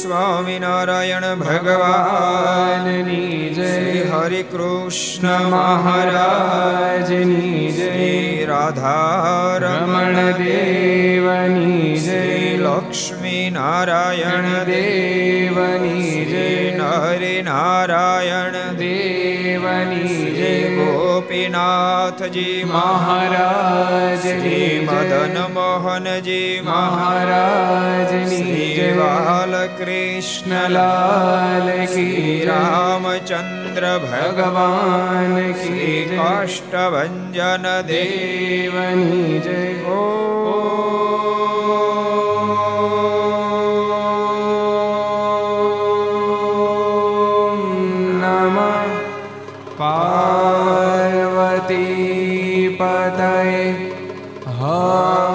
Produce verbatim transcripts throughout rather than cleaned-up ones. સ્વામિનારાયણ ભગવાનની જય, હરે કૃષ્ણ મહારાજની જય, રાધારમણ દેવની જય, લક્ષ્મી નારાયણ દેવની જય, હરે નારાયણ દેવની જય, ગોપીનાથજી મહારાજની, મદન મોહનજી મહારાજની, બાલકૃષ્ણલાલ કી, રામચંદ્ર ભગવાન કી, કાષ્ટભંજન દેવની જય, ॐ नमः पार्वती पतये हर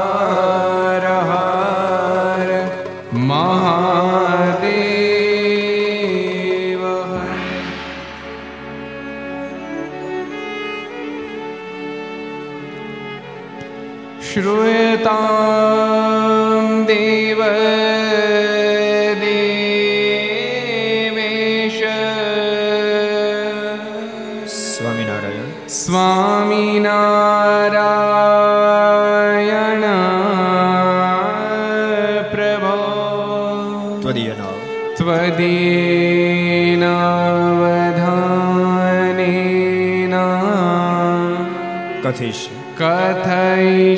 કથયિષ્યે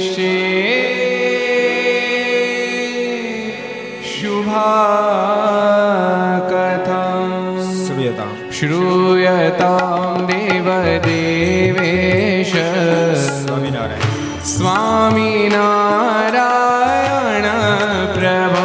શુભા કથા શ્રૂયતા શ્રૂયતાં દેવદેવેશ સ્વામિનારાયણ સ્વામિનારાયણ પ્રભો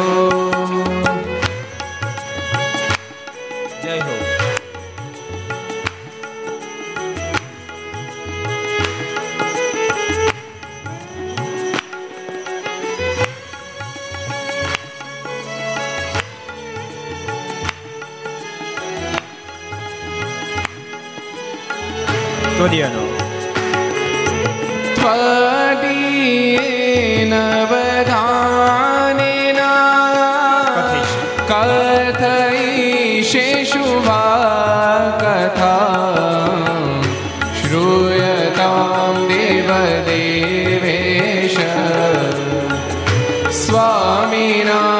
ચોડિયાનો પડી નવધાને કથઈ શેષુવા કથા શ્રૂયતામ દેવદેવેશ સ્વામિના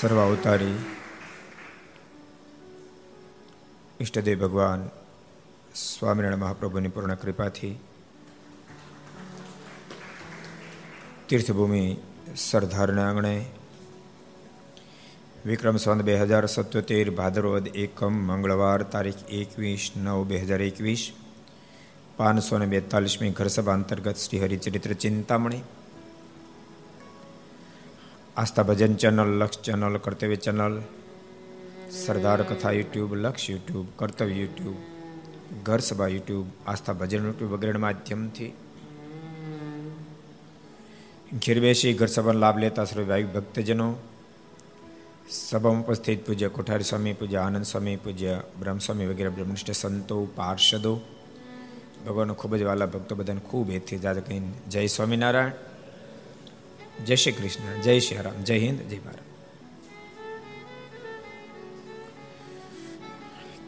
સર્વાવતારી ઈષ્ટદેવ ભગવાન સ્વામિનારાયણ મહાપ્રભુની પૂર્ણ કૃપાથી તીર્થભૂમિ સરદારના આંગણે વિક્રમ સંવત બે હજાર સત્યોતેર ભાદરવદ એકમ મંગળવાર તારીખ એકવીસ નવ બે હજાર એકવીસ પાંચસો ને બેતાલીસમી ઘરસભા અંતર્ગત Shri Haricharitra Chintamani Aastha Bhajan channel, Laksh channel, Kartavya channel, Sardar Katha YouTube, લક્ષ યુટ્યુબ, કર્તવ્ય યુટ્યુબ, ઘર સભા યુટ્યુબ, આસ્થા ભજન યુટ્યુબ વગેરેના માધ્યમથી ઘેર બેસી ઘર સભાનો લાભ લેતા સર્વ ભાવિક ભક્તજનો સભામાં ઉપસ્થિત પૂજ્ય કોઠારી સ્વામી, પૂજ્ય આનંદ સ્વામી, પૂજ્ય બ્રહ્મસ્વામી વગેરે બ્રહ્મનિષ્ઠ સંતો પાર્ષદો, ભગવાનનો ખૂબ જ વાલા ભક્તો, બધાને ખૂબ હેતથી જાતે કહીને જય સ્વામિનારાયણ, જય શ્રી કૃષ્ણ, જય શ્રી રામ, જય હિન્દ, જય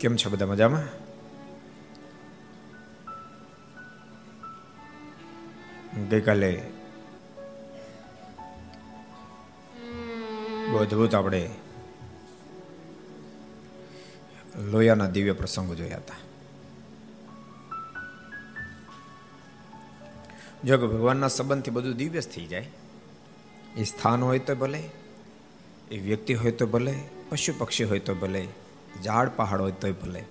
ભારત. કેમ છો બધા? મજામાં? ગઈકાલે બહુ અદભુત આપણે લોયાના દિવ્ય પ્રસંગો જોયા હતા. જો કે ભગવાનના સંબંધથી બધું દિવ્ય થઈ જાય. એ સ્થાન હોય તો ભલે, એ વ્યક્તિ હોય તો ભલે, પશુ પક્ષી હોય તો ભલે, ઝાડ પહાડ હોય તોય ભલે,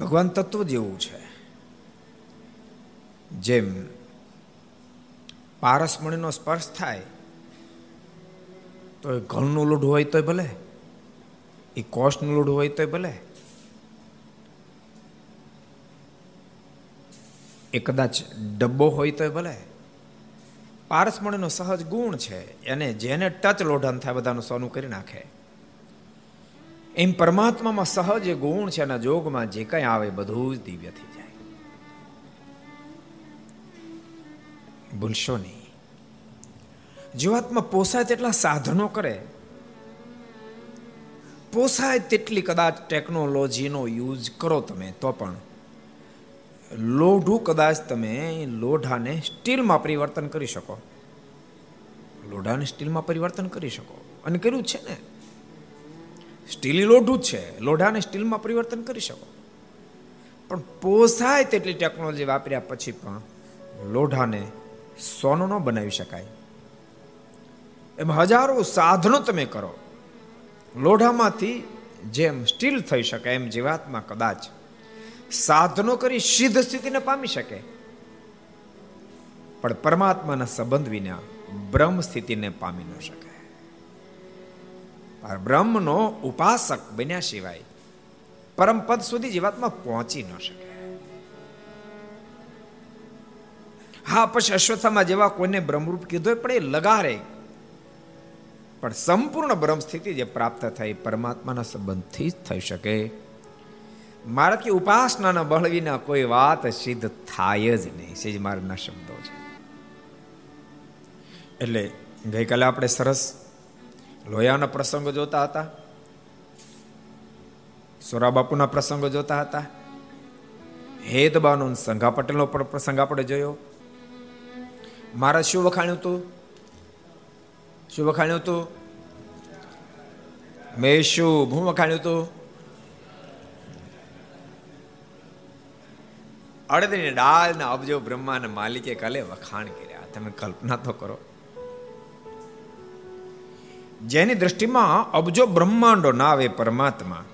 ભગવાન તત્વ જેવું છે. જેમ પારસમણીનો સ્પર્શ થાય તો એ ઘઉંનું લોઢું હોય તોય ભલે, એ કોષનું લોઢું હોય તોય ભલે, એ કદાચ ડબ્બો હોય તોય ભલે, પારસમણીનો સહજ ગુણ છે. એને જેને ટચ લોઢાન થાય બધાનું સોનું કરી નાખે. એમ પરમાત્મામાં સહજ એ ગુણ છે, અને જોગમાં જે કંઈ આવે બધું જ દિવ્ય થઈ જાય. ભૂલશો નહીં. જીવાત્મા પોસાય તેટલા સાધનો કરે, પોસાય તેટલી કદાચ ટેકનોલોજીનો યુઝ કરો તમે તો પણ લોઢું કદાચ તમે લોઢાને સ્ટીલમાં પરિવર્તન કરી શકો, લોઢાને સ્ટીલમાં પરિવર્તન કરી શકો. અને કર્યું છે ને, સ્ટીલ લોઢું જ છે, લોઢાને સ્ટીલમાં પરિવર્તન કરી શકો. પણ પોસાય તેટલી ટેકનોલોજી વાપર્યા પછી પણ લોઢાને સોનું ન બનાવી શકાય. એમ હજારો સાધનો તમે કરો, લોઢામાંથી જેમ સ્ટીલ થઈ શકે એમ જીવાત્મા કદાચ સાધનો કરી સિદ્ધ સ્થિતિને પામી શકે, પણ પરમાત્માના સંબંધ વિના બ્રહ્મ સ્થિતિને પામી ન શકે. બ્રહ્મનો ઉપાસક બન્યા સિવાય પરમપદ સુધી જીવાત્મા પહોંચી ન શકે. હા, પછી અશ્વત્થામાં જેવા કોઈને બ્રહ્મરૂપ કીધો પણ એ લગારે, પણ સંપૂર્ણ બ્રહ્મ સ્થિતિ જે પ્રાપ્ત થાય પરમાત્માના સંબંધથી જ થઈ શકે. મારાથી ઉપાસનાના બળ વિના કોઈ વાત સિદ્ધ થાય જ નહીં. સેજ મારના શબ્દો છે. એટલે ગઈકાલે આપણે સરસ લોયાના પ્રસંગો જોતા હતા, સોરા બાપુના પ્રસંગો જોતા હતા, હેદબાનો સંઘા પટેલનો પણ પ્રસંગ આપણે જોયો. મારા શું વખાણ્યું હતું? શું વખાણ્યું હતું? મેં શું હું વખાણ્યું હતું? અડદની ડાળના અબજો બ્રહ્માના માલિકે કાલે વખાણ કર્યા. તમે કલ્પના તો કરો, જેની દ્રષ્ટિમાં અબજો બ્રહ્માંડો ના આવે પરમાત્મા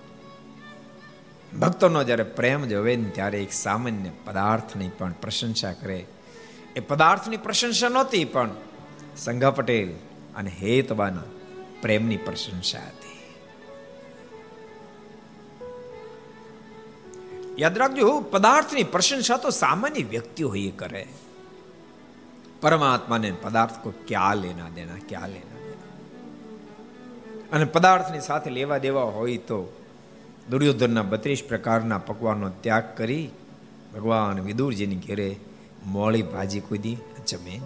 ભક્તોનો જ્યારે પ્રેમ જોવે ને ત્યારે એક સામાન્ય પદાર્થની પણ પ્રશંસા કરે. એ પદાર્થની પ્રશંસા નહોતી, પણ સંઘા પટેલ અને હેતબાના પ્રેમની પ્રશંસા હતી. યાદ રાખજો, પદાર્થની પ્રશંસા તો સામાન્ય વ્યક્તિ હોય એ કરે, પરમાત્માને પદાર્થ કો ક્યાં લેના દેના, ક્યાં લેના દેના. અને પદાર્થની સાથે લેવા દેવા હોય તો દુર્યોધનના બત્રીસ પ્રકારના પકવાનો ત્યાગ કરી ભગવાન વિદુરજીની ઘેરે મોળી ભાજી કુદી જમે નહીં.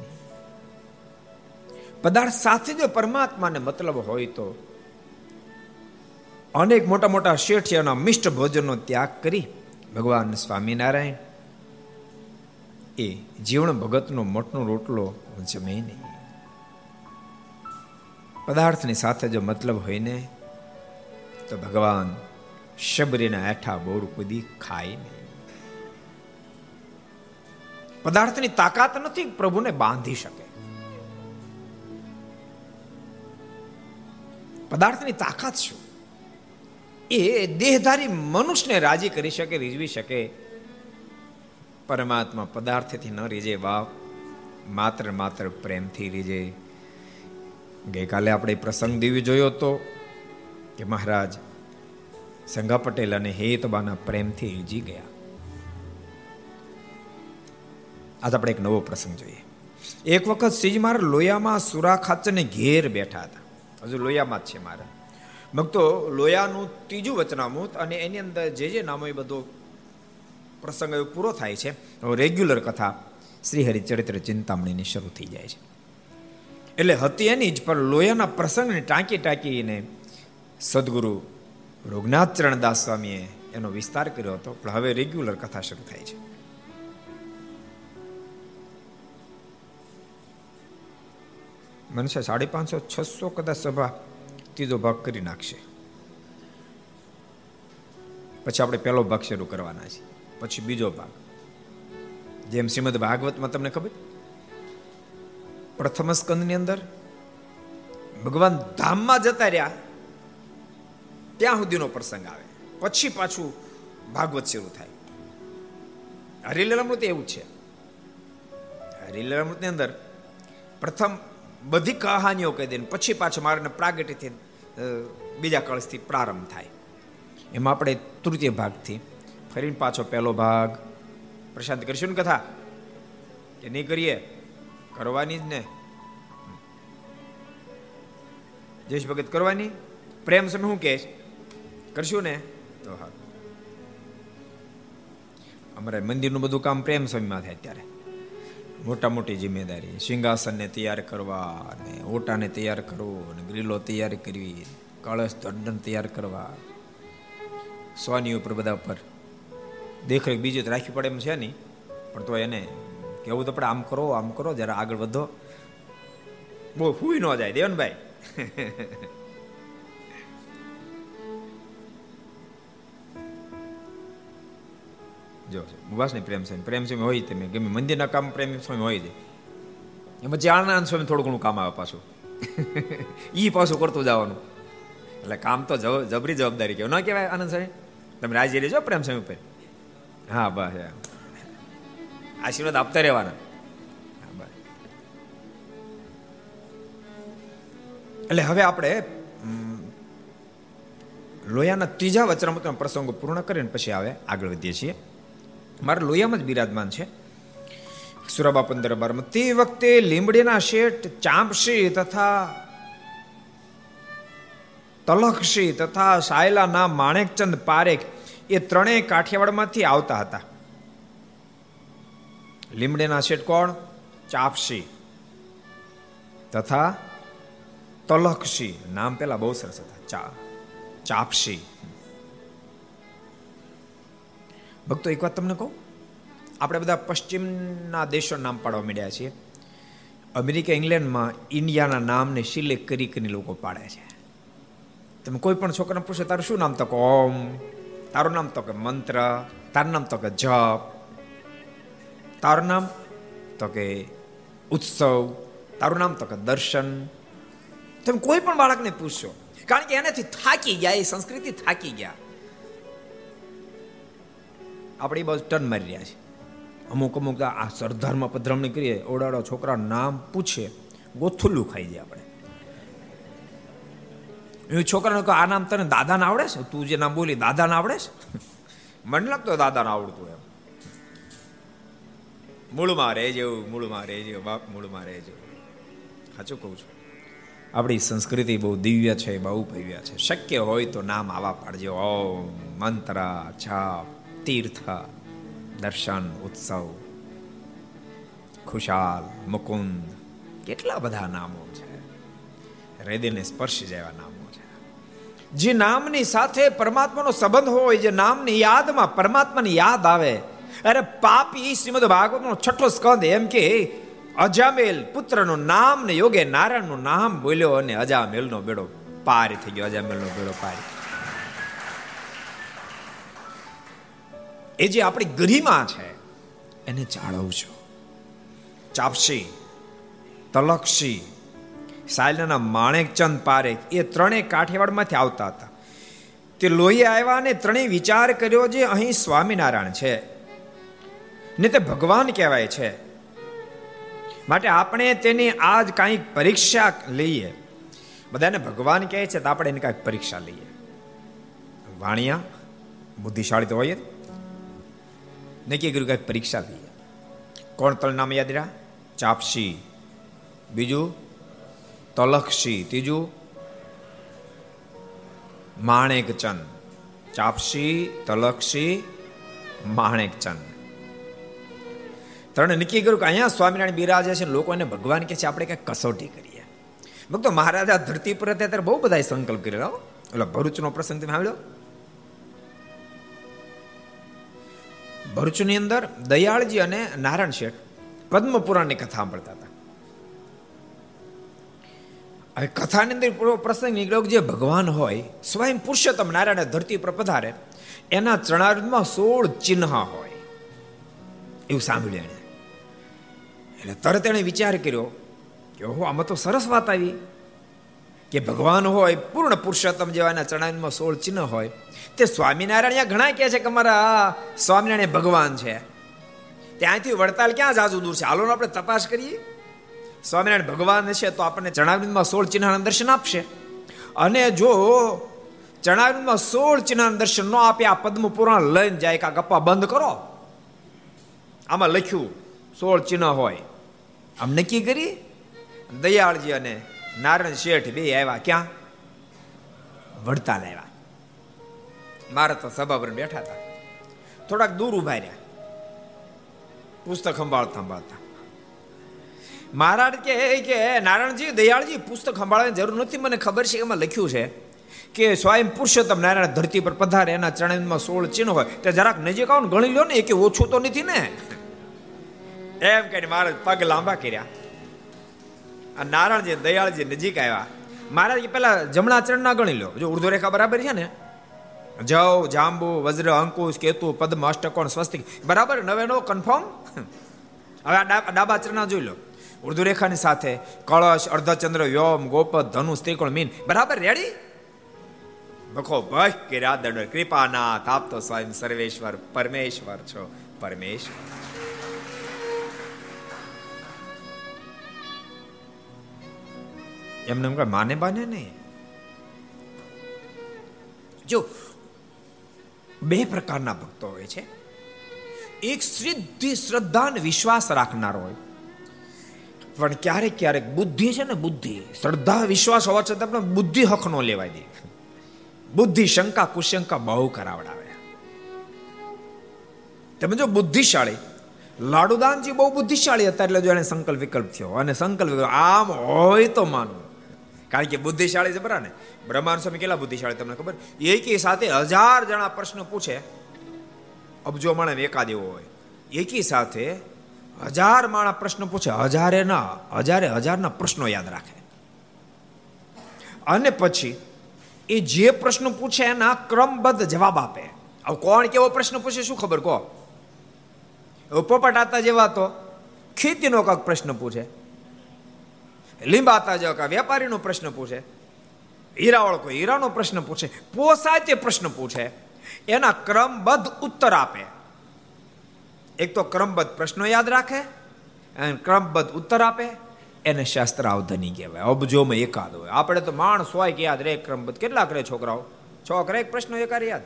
પદાર્થ સાથે જો પરમાત્માને મતલબ હોય તો અનેક મોટા મોટા શેઠિયાના મિષ્ટ ભોજનનો ત્યાગ કરી ભગવાન સ્વામિનારાયણ એ જીવન ભગતનો મઠનો રોટલો જમે નહીં. પદાર્થની સાથે જો મતલબ હોય ને તો ભગવાન શબરીના હેઠા બોર કુદી ખાય નહીં. પદાર્થની તાકાત નથી પ્રભુને બાંધી શકે. પદાર્થની તાકાત શું? એ દેહધારી મનુષ્યને રાજી કરી શકે, રીઝવી શકે. પરમાત્મા પદાર્થથી ન રીઝે બાપ, માત્ર માત્ર પ્રેમથી રીઝે. ગઈકાલે આપણે પ્રસંગ દિવ્ય જોયો હતો કે મહારાજ સંઘા પટેલ અને હેતબાના પ્રેમથી રીઝી ગયા. આજે આપણે એક નવો પ્રસંગ જોઈએ. એક વખત શ્રીજી મહારાજ લોયામાં સુરા ખાચરને ઘેર બેઠા હતા. હજુ લોયામાં જ છે મારા ભક્તો. લોયાનું ત્રીજું વચનામૃત અને એની અંદર જે જે નામો એ બધો પ્રસંગ પૂરો થાય છે. રેગ્યુલર કથા શ્રી હરિચરિત્ર ચિંતામણીની શરૂ થઈ જાય છે. એટલે હતી એની જ, પણ લોયાના પ્રસંગને ટાંકી ટાંકીને સદગુરુ રઘુનાથ ચરણદાસ સ્વામીએ એનો વિસ્તાર કર્યો હતો. પણ હવે રેગ્યુલર કથા શરૂ થાય છે. મનસા સાડી પાંચસો છસો કદાચ સભા ત્રીજો ભાગ કરી નાખશે. પછી આપણે પહેલો ભાગ શરૂ કરવાના છે, પછી બીજો ભાગ. જેમ શ્રીમદ ભાગવતમાં તમને ખબર, પ્રથમ સ્કંદની અંદર ભગવાન ધામમાં જતા રહ્યા ત્યાં સુધીનો પ્રસંગ આવે, પછી પાછું ભાગવત શરૂ થાય. હરિલીલામૃત એવું છે. હરિલીલામૃતની અંદર પ્રથમ બધી કહાનીઓ કહી દે, પછી પાછું મારાને પ્રાગટ્યથી બીજા કળશથી પ્રારંભ થાય. એમાં આપણે તૃતીય ભાગથી ફરીને પાછો પહેલો ભાગ પ્રશાંત કરીશું ને. કથા કે નહીં કરીએ? કરવાની જ ને. જયેશ ભગત કરવાની પ્રેમ સમય શું કે કરશું ને? તો હા, અમારે મંદિરનું બધું કામ પ્રેમ સમયમાં થાય. અત્યારે મોટા મોટી જિમ્મેદારી, સિંહાસનને તૈયાર કરવા ને ઓટાને તૈયાર કરવો ને ગ્રીલો તૈયાર કરવી, કળશ દંડન તૈયાર કરવા, સોની ઉપર બધા પર દેખરેખ બીજી તો રાખવી પડે એમ છે નહીં. પણ તો એને કહેવું તો આપણે આમ કરો આમ કરો, જરા આગળ વધો, બહુ ફૂઈ ન જાય દેવનભાઈ. જો મુવાસ ને પ્રેમ સ્વામી, પ્રેમ સ્વામી હોય તમે ગમે મંદિરના કામ પ્રેમ સ્વામી હોય છે. એમાં આનંદ સ્વામી થોડું ઘણું કામ આવે, પાછું ઈ પાછું કરતું જવાનું. એટલે કામ તો જબરી જવાબદારી કહેવાય, ના કહેવાય? આનંદ સ્વામી તમે રાજી રહેજો પ્રેમ સ્વામી ઉપર. હા બસ, આશીર્વાદ આપતા રહેવાના. એટલે હવે આપણે લોયાના ત્રીજા વચનામૃતના પ્રસંગો પૂર્ણ કરીને પછી આવે આગળ વધીએ છીએ. મારે લોયામાં જ બિરાજમાન છે સુરાબાપન દરબારમાં. તે વખતે લીમડીના શેઠ ચાંપશી તથા તલખશી તથા સાયલાના માણેકચંદ પારેખ એ ત્રણેય કાઠિયાવાડમાંથી આવતા હતા. લીમડીના શેઠ કોણ? ચાંપશી તથા તલખશી. નામ પેલા બહુ સરસ હતા. ચા ચાપશી ભક્તો, એક વાત તમને કહું, આપણે બધા પશ્ચિમના દેશોના નામ પાડવા માંડ્યા છીએ. અમેરિકા, ઇંગ્લેન્ડમાં ઇન્ડિયાના નામને સિલેક્ટ કરી કરીને લોકો પાડે છે. તમે કોઈ પણ છોકરાને પૂછો તારું શું નામ, તો કે ઓમ. તારું નામ તો કે મંત્ર. તારું નામ તો કે જપ. તારું નામ તો કે ઉત્સવ. તારું નામ તો કે દર્શન. તમે કોઈ પણ બાળકને પૂછશો, કારણ કે એનાથી થાકી ગયા, એ સંસ્કૃતિ થાકી ગયા. આપણે બસ ટર્ન મારી રહ્યા છે. અમુક અમુક આ સરદારમાં પધરામણી કરીએ, ઓડાડો છોકરા નામ પૂછે ગોથુલ્લું ખાઈ જાય. આપણે એ છોકરાને કહો આ નામ તને દાદાને આવડે છે? તું જે નામ બોલી દાદાને આવડે છે? મને લાગતો દાદાને આવડતું. એમ મૂળમાં રહે જેવું, મૂળમાં રહે જેવું બાપ, મૂળમાં રહે જેવું. સાચું કહું છું, આપણી સંસ્કૃતિ બહુ દિવ્ય છે, બહુ ભવ્ય છે. શક્ય હોય તો નામ આવા પાડજો, ઓમ, મંત્ર, છાપ, તીર્થ, દર્શન, ઉત્સવ, ખુશાલ, મુકુંદ, કેટલા બધા નામો છે. હૃદયને સ્પર્શી જેવા નામો છે. જે નામની સાથે પરમાત્માનો સંબંધ હોય, જે નામની યાદમાં પરમાત્માની યાદ આવે. અરે પાપી શ્રીમદ ભાગવતનો છઠ્ઠો સ્કંદ એમ કે અજામેલ પુત્રનું નામ ને યોગે નારાયણનું નામ બોલ્યો અને અજામેલનો બેડો પાર થઈ ગયો. અજામેલનો બેડો પાર. એ જે આપણી ગરિમા છે એને જાળવજો. ચાપશી, તલક્ષી, સાયલાના માણેકચંદ પારેખ એ ત્રણેય કાઠિયાવાડમાંથી આવતા હતા. તે લોહી આવ્યા ને ત્રણેય વિચાર કર્યો જે અહીં સ્વામિનારાયણ છે ને તે ભગવાન કહેવાય છે, માટે આપણે તેની આજ કાંઈક પરીક્ષા લઈએ. બધાને ભગવાન કહે છે તો આપણે એની કાંઈક પરીક્ષા લઈએ. વાણિયા બુદ્ધિશાળી તો હોય જ. નક્કી કર્યું કાંઈક પરીક્ષા લઈએ. કોણ ત્રણ નામ યાદ રહ્યા? ચાપસી, બીજું તલક્ષી, ત્રીજું માણેકચંદ. ચાપસી, તલક્ષી, માણેકચંદ ત્રણે નક્કી કર્યું કે અહીંયા સ્વામિનારાયણ બિરાજે છે. લોકોને ભગવાન કહે છે આપણે કંઈક કસોટી કરીએ. ભક્તો મહારાજ આ ધરતી પર હતા ત્યારે બહુ બધા સંકલ્પ કરેલા. એટલે ભરૂચનો પ્રસંગ તમે આવ્યો, ભરૂચની અંદર દયાળજી અને નારાયણ શેઠ પદ્મપુરાણની કથા સાંભળતા હતા. હવે કથાની અંદર પૂરો પ્રસંગ નીકળ્યો કે જે ભગવાન હોય સ્વયં પુરુષોત્તમ નારાયણ ધરતી પર પધારે, એના ચરણારવિંદમાં સોળ ચિહ્ન હોય એવું સાંભળ્યું એને. એટલે તરત એણે વિચાર કર્યો કે ઓહો, આમાં તો સરસ વાત આવી કે ભગવાન હોય પૂર્ણ પુરુષોત્તમ જેવા એના ચરણારવિંદમાં સોળ ચિહ્ન હોય. તે સ્વામિનારાયણ ઘણા કહે છે કે અમારા સ્વામિનારાયણ ભગવાન છે. ત્યાંથી વડતાલ ક્યાં જાજુ દૂર છે, હાલો આપણે તપાસ કરીએ. સ્વામિનારાયણ ભગવાન છે તો આપણને ચરણારવિંદમાં સોળ ચિહ્નના દર્શન આપશે, અને જો ચરણારવિંદમાં સોળ ચિહ્નના દર્શન ન આપે આ પદ્મ પુરાણ લઈને જાય કે ગપ્પા બંધ કરો. આમાં લખ્યું સોળ ચિહ્ન હોય. આમ નક્કી કરી દયાળજી અને નારાયણ શેઠ બે આવ્યા. ક્યાં? વડતાલ આવ્યા. મારા તો સભા પર બેઠા હતા, થોડાક દૂર ઉભા રહ્યા, પુસ્તક સંભાળતા સંભાળતા. મહારાજ કહે કે નારાયણજી, દયાળજી, પુસ્તક સંભાળવાની જરૂર નથી, મને ખબર છે. એમાં લખ્યું છે કે સ્વયં પુરુષોત્તમ નારાયણ ધરતી પર પધારે, એના ચરણમાં સોળ ચિહ્ન હોય. તે જરાક નજીક આવો ને ગણી લો ને, એ કે ઓછું તો નથી ને. એમ કહીને મહારાજ પગ લાંબા કર્યા. આ નારાયણજી દયાળજી નજીક આવ્યા. મહારાજ પેલા જમણા ચરણ ના ગણી લો, જો ઉર્ધ્વ રેખા બરાબર છે ને, જવ, જાંબુ, વજ્ર, અંકુશ, કેતુ, પદ્મ, અષ્ટકોણ, સ્વસ્તિક બરાબર નવે નો કન્ફર્મ. હવે આ ડાબા ચરણ જોઈ લો, ઉર્ધ્વ રેખાની સાથે કળશ, અર્ધચંદ્ર, વ્યોમ, ગોપદ, ધનુષ, ત્રિકોણ, મીન બરાબર રેડી. ભખો ભખ કર્યા દંડ, કૃપાનાથ આપ તો સ્વયં સર્વેશ્વર પરમેશ્વર છો, પરમેશ્વર. એમને એમ કે માને બાને નહીં. જો બે પ્રકારના ભક્તો હોય છે, એક સિદ્ધિ શ્રદ્ધા અને વિશ્વાસ રાખનાર હોય, પણ ક્યારેક ક્યારેક બુદ્ધિ છે ને, બુદ્ધિ શ્રદ્ધા વિશ્વાસ હોવા છતાં પણ બુદ્ધિ હક નો લેવાય દે. બુદ્ધિ શંકા કુશંકા બહુ કરાવડાવે. તમે જો બુદ્ધિશાળી લાડુદાનજી બહુ બુદ્ધિશાળી હતા, એટલે જો એને સંકલ્પ વિકલ્પ થયો અને સંકલ્પ આમ હોય તો માનવું. કારણ કે બુદ્ધિશાળી છે બરાબર ને. બ્રહ્માનંદ સ્વામી કેટલા બુદ્ધિશાળી તમને ખબર? એકી સાથે હજાર જણા પ્રશ્ન પૂછે, અબજો માણસ એકાદ એવો હોય. એકી સાથે હજાર માણા પ્રશ્ન પૂછે, હજારે ના હજારે હજારના પ્રશ્નો યાદ રાખે, અને પછી એ જે પ્રશ્ન પૂછે એના ક્રમબદ્ધ જવાબ આપે. હવે કોણ કેવો પ્રશ્ન પૂછે શું ખબર? કહો પોપટાતા જેવા તો ખેતીનો કાંક પ્રશ્ન પૂછે, લીંબાતા જેવા કાંક વેપારીનો પ્રશ્ન પૂછે, હીરાવાળો કોઈ હીરાનો પ્રશ્ન પૂછે, પોસાય તે પ્રશ્ન પૂછે, એના ક્રમબદ્ધ ઉત્તર આપે. એક તો ક્રમબદ્ધ પ્રશ્નો યાદ રાખે અને ક્રમબદ્ધ ઉત્તર આપે, એને શાસ્ત્રાવધાની કહેવાય. અબજોમાં એકાદ હોય, આપણે તો માણસ હોય કે યાદ રે ક્રમબદ્ધ કેટલાક રે છોકરાઓ, છોકરા એક પ્રશ્ન એકાદ યાદ,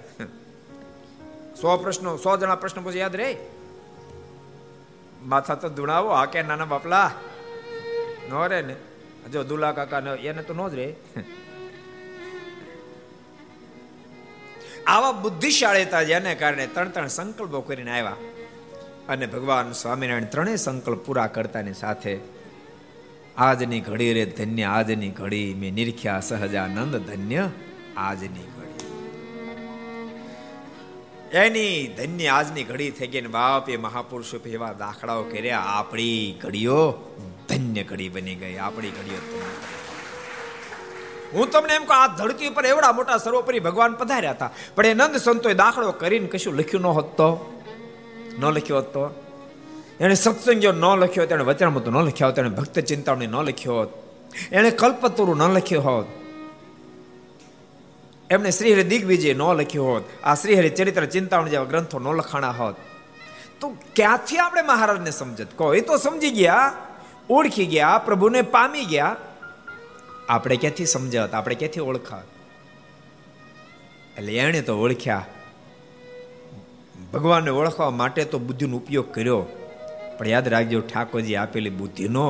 સો પ્રશ્નો સો જણા પ્રશ્ન પછી યાદ રે. માથા તો ધૂણાવો હા કે નાના બાપલા નો રે ને, જો દુલા કાકા ને એને તો નો જ રે. આવા બુદ્ધિશાળીતા જેને કારણે ત્રણ ત્રણ સંકલ્પો કરીને આવ્યા, અને ભગવાન સ્વામિનારાયણ ત્રણેય સંકલ્પ પૂરા કરતાની સાથે આજની ઘડી રે ધન્ય આજની ઘડી, મેં નિરખ્યા સહજાનંદ ધન્ય આજની ઘડી, એની ધન્ય આજની ઘડી થઈ ગઈ. બાપ એ મહાપુરુષો એવા દાખલાઓ કર્યા, આપણી ઘડીઓ ધન્ય ઘડી બની ગઈ. આપણી ઘડીઓ હું તમને એમ કહું, આ ધરતી પર એવડા મોટા સર્વોપરી ભગવાન પધાર્યા હતા, પણ એ નંદ સંતોએ દાખલો કરીને કશું લખ્યું ન હોત તો ન લખ્યો હતો. એને સત્સંગ ન લખ્યો હતો, એને વચનામૃત ન લખ્યો હતો, એને ભક્ત ચિંતામણી ન લખ્યો હોત, એને કલ્પતરુ ન લખ્યો હોત, એમને શ્રીહરિ દિગ્વિજય ન લખ્યો હોત, આ શ્રીહરિ ચરિત્ર ચિંતામણી જેવા ગ્રંથો ન લખાણા હોત, તો ક્યાંથી આપણે મહારાજને સમજત? કહો, એ તો સમજી ગયા, ઓળખી ગયા, પ્રભુને પામી ગયા. આપણે ક્યાંથી સમજત? આપણે ક્યાંથી ઓળખાત? એટલે એને તો ઓળખ્યા. ભગવાનને ઓળખવા માટે તો બુદ્ધિનો ઉપયોગ કર્યો, પણ યાદ રાખજો, ઠાકોરજી આપેલી બુદ્ધિનો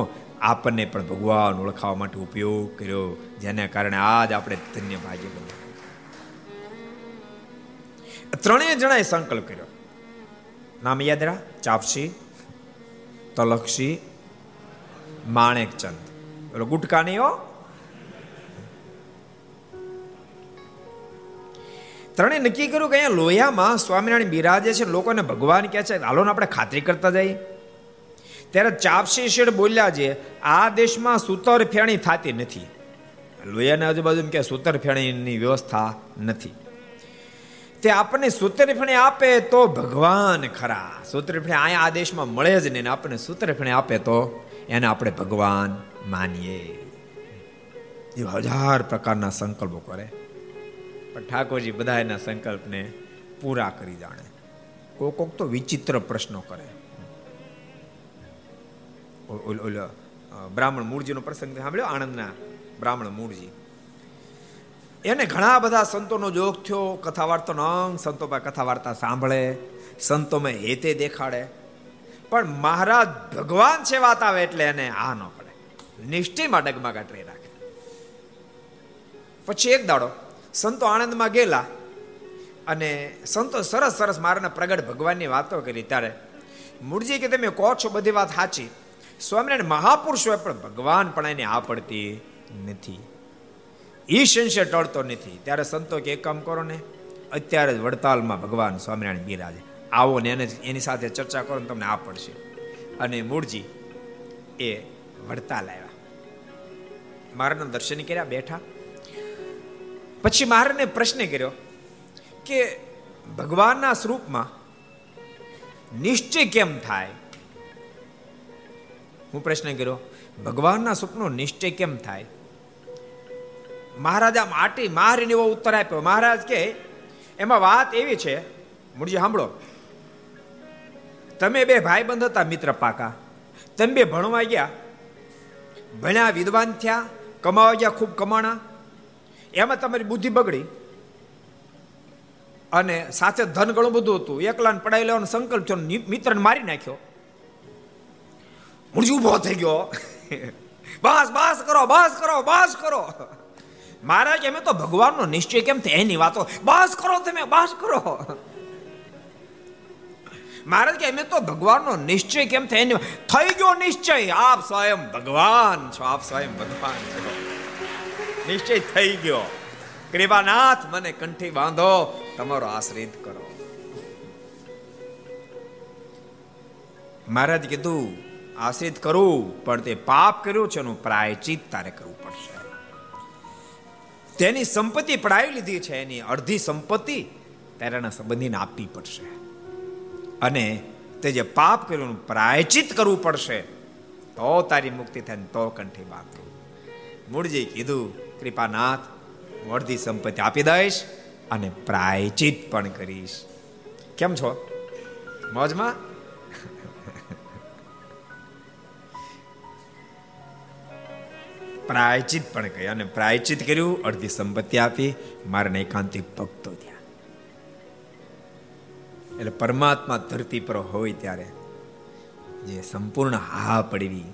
આપણને પણ ભગવાન ઓળખાવા માટે ઉપયોગ કર્યો, જેના કારણે આજ આપણે ધન્ય ભાગ્ય બન્યા. ત્રણેય જણાએ સંકલ્પ કર્યો. નામ યાદ રાખ, ચાપસી, તલક્ષી, માણેકચંદ. એટલે ગુટકા નહીં હો. ત્રણે નક્કી કર્યું કે અહીંયા લોહિયામાં સ્વામિનારાયણ બિરાજે છે, લોકોને ભગવાન કહે છે, હાલો ને આપણે ખાતરી કરતા જઈએ. ત્યારે ચાપસી શેઠ બોલ્યા છે, આ દેશમાં સૂતર ફેણી થતી નથી. લોયાના આજુબાજુ કે સૂતર ફેણીની વ્યવસ્થા નથી. તે આપણને સૂતર ફેણી આપે તો ભગવાન ખરા. સૂતર ફેણી અહીંયા આ દેશમાં મળે જ નહીં, આપણને સૂતર ફેણી આપે તો એને આપણે ભગવાન માનીએ. એ હજાર પ્રકારના સંકલ્પો કરે, પણ ઠાકોરજી બધા એના સંકલ્પને પૂરા કરી જાણે. કોક કોક તો વિચિત્ર પ્રશ્નો કરે. બ્રાહ્મણ મૂળજી નો પ્રસંગ સાંભળ્યો, આણંદના બ્રાહ્મણ મૂળજી, એને ઘણા બધા સંતોનો જોગ થયો, કથા વાર્તાનો અંગ, સંતો પાસે કથા વાર્તા સાંભળે, સંતોમાં હેતે દેખાડે, પણ મહારાજ ભગવાન છે વાત આવે એટલે એને આ ન પડે, નિષ્ઠેમાં ડગમાં કાઢી રાખે. પછી એક દાડો સંતો આણંદમાં ગયેલા અને સંતો સરસ સરસ મારાના પ્રગટ ભગવાનની વાતો કરી, ત્યારે મૂળજી કે તમે કહો છો બધી વાત સાચી, સ્વામિનારાયણ મહાપુરુષો પણ ભગવાન પણ એને આ પડતી નથી, એ સંશય ટળતો નથી. ત્યારે સંતો કે એક કામ કરો ને, અત્યારે જ વડતાલમાં ભગવાન સ્વામિનારાયણ બિરાજે, આવો ને એને એની સાથે ચર્ચા કરો ને તમને આ પડશે. અને મૂળજી એ વડતાલ આવ્યા, મહારાજના દર્શન કર્યા, બેઠા. પછી મહારાજને પ્રશ્ન કર્યો કે ભગવાનના સ્વરૂપમાં નિશ્ચય કેમ થાય? હું પ્રશ્ન કર્યો, ભગવાનના સ્વરૂપનો નિશ્ચય કેમ થાય? મહારાજા માટી મારીને એવો ઉત્તર આપ્યો. મહારાજ કે એમાં વાત એવી છે, મૂળજી સાંભળો, તમે બે ભાઈ બંધ હતા, મિત્ર પાકા, તમે બે ભણવા ગયા, ભણ્યા, વિદ્વાન થયા, કમાવા ગયા, ખૂબ કમાણા, એમાં તમારી બુદ્ધિ બગડી અને સાથે ધન ઘણું બધું હતું, એકલાને પડાવી લેવાનો સંકલ્પ થયો, મિત્રને મારી નાખ્યો. મૂળજી ઉભો થઈ ગયો, બસ બસ કરો, બસ કરો, બસ કરો. મહારાજ અમે તો ભગવાનનો નિશ્ચય કેમ થાય એની વાતો, બસ કરો તમે, બસ કરો. મહારાજ કે અમે તો ભગવાનનો નિશ્ચય કેમ થાય એની, થઈ ગયો નિશ્ચય, આપ સ્વયં ભગવાન છો, આપ સ્વયં ભગવાન છો, નિશ્ચય થઈ ગયો. કૃપાનાથ મને કંઠી બાંધો, તમારો આશ્રિત કરો. મહારાજ કીધું આશ્રિત કરું, પણ તે પાપ કર્યું છે, એનું પ્રાયચિત તારે કરવું પડશે. તેની સંપત્તિ પડાવી લીધી છે, એની અડધી સંપત્તિ તારાના સંબંધીને આપવી પડશે, અને તે જે પાપ કર્યું એનું પ્રાયચિત કરવું પડશે, તો તારી મુક્તિ થાય, તો કંઠી બાંધો. મૂળજી કીધું, કૃપાનાથ હું અડધી સંપત્તિ આપી દઈશ અને પ્રાયચિત પણ કરીશ. કેમ છો, મોજમાં? પ્રાયચિત પણ કહ્યું, અને પ્રાયચિત કર્યું, અડધી સંપત્તિ આપી, મારા એકાંતિક ભક્તો ત્યાં. એટલે પરમાત્મા ધરતી પર હોય ત્યારે જે સંપૂર્ણ હા પડવી,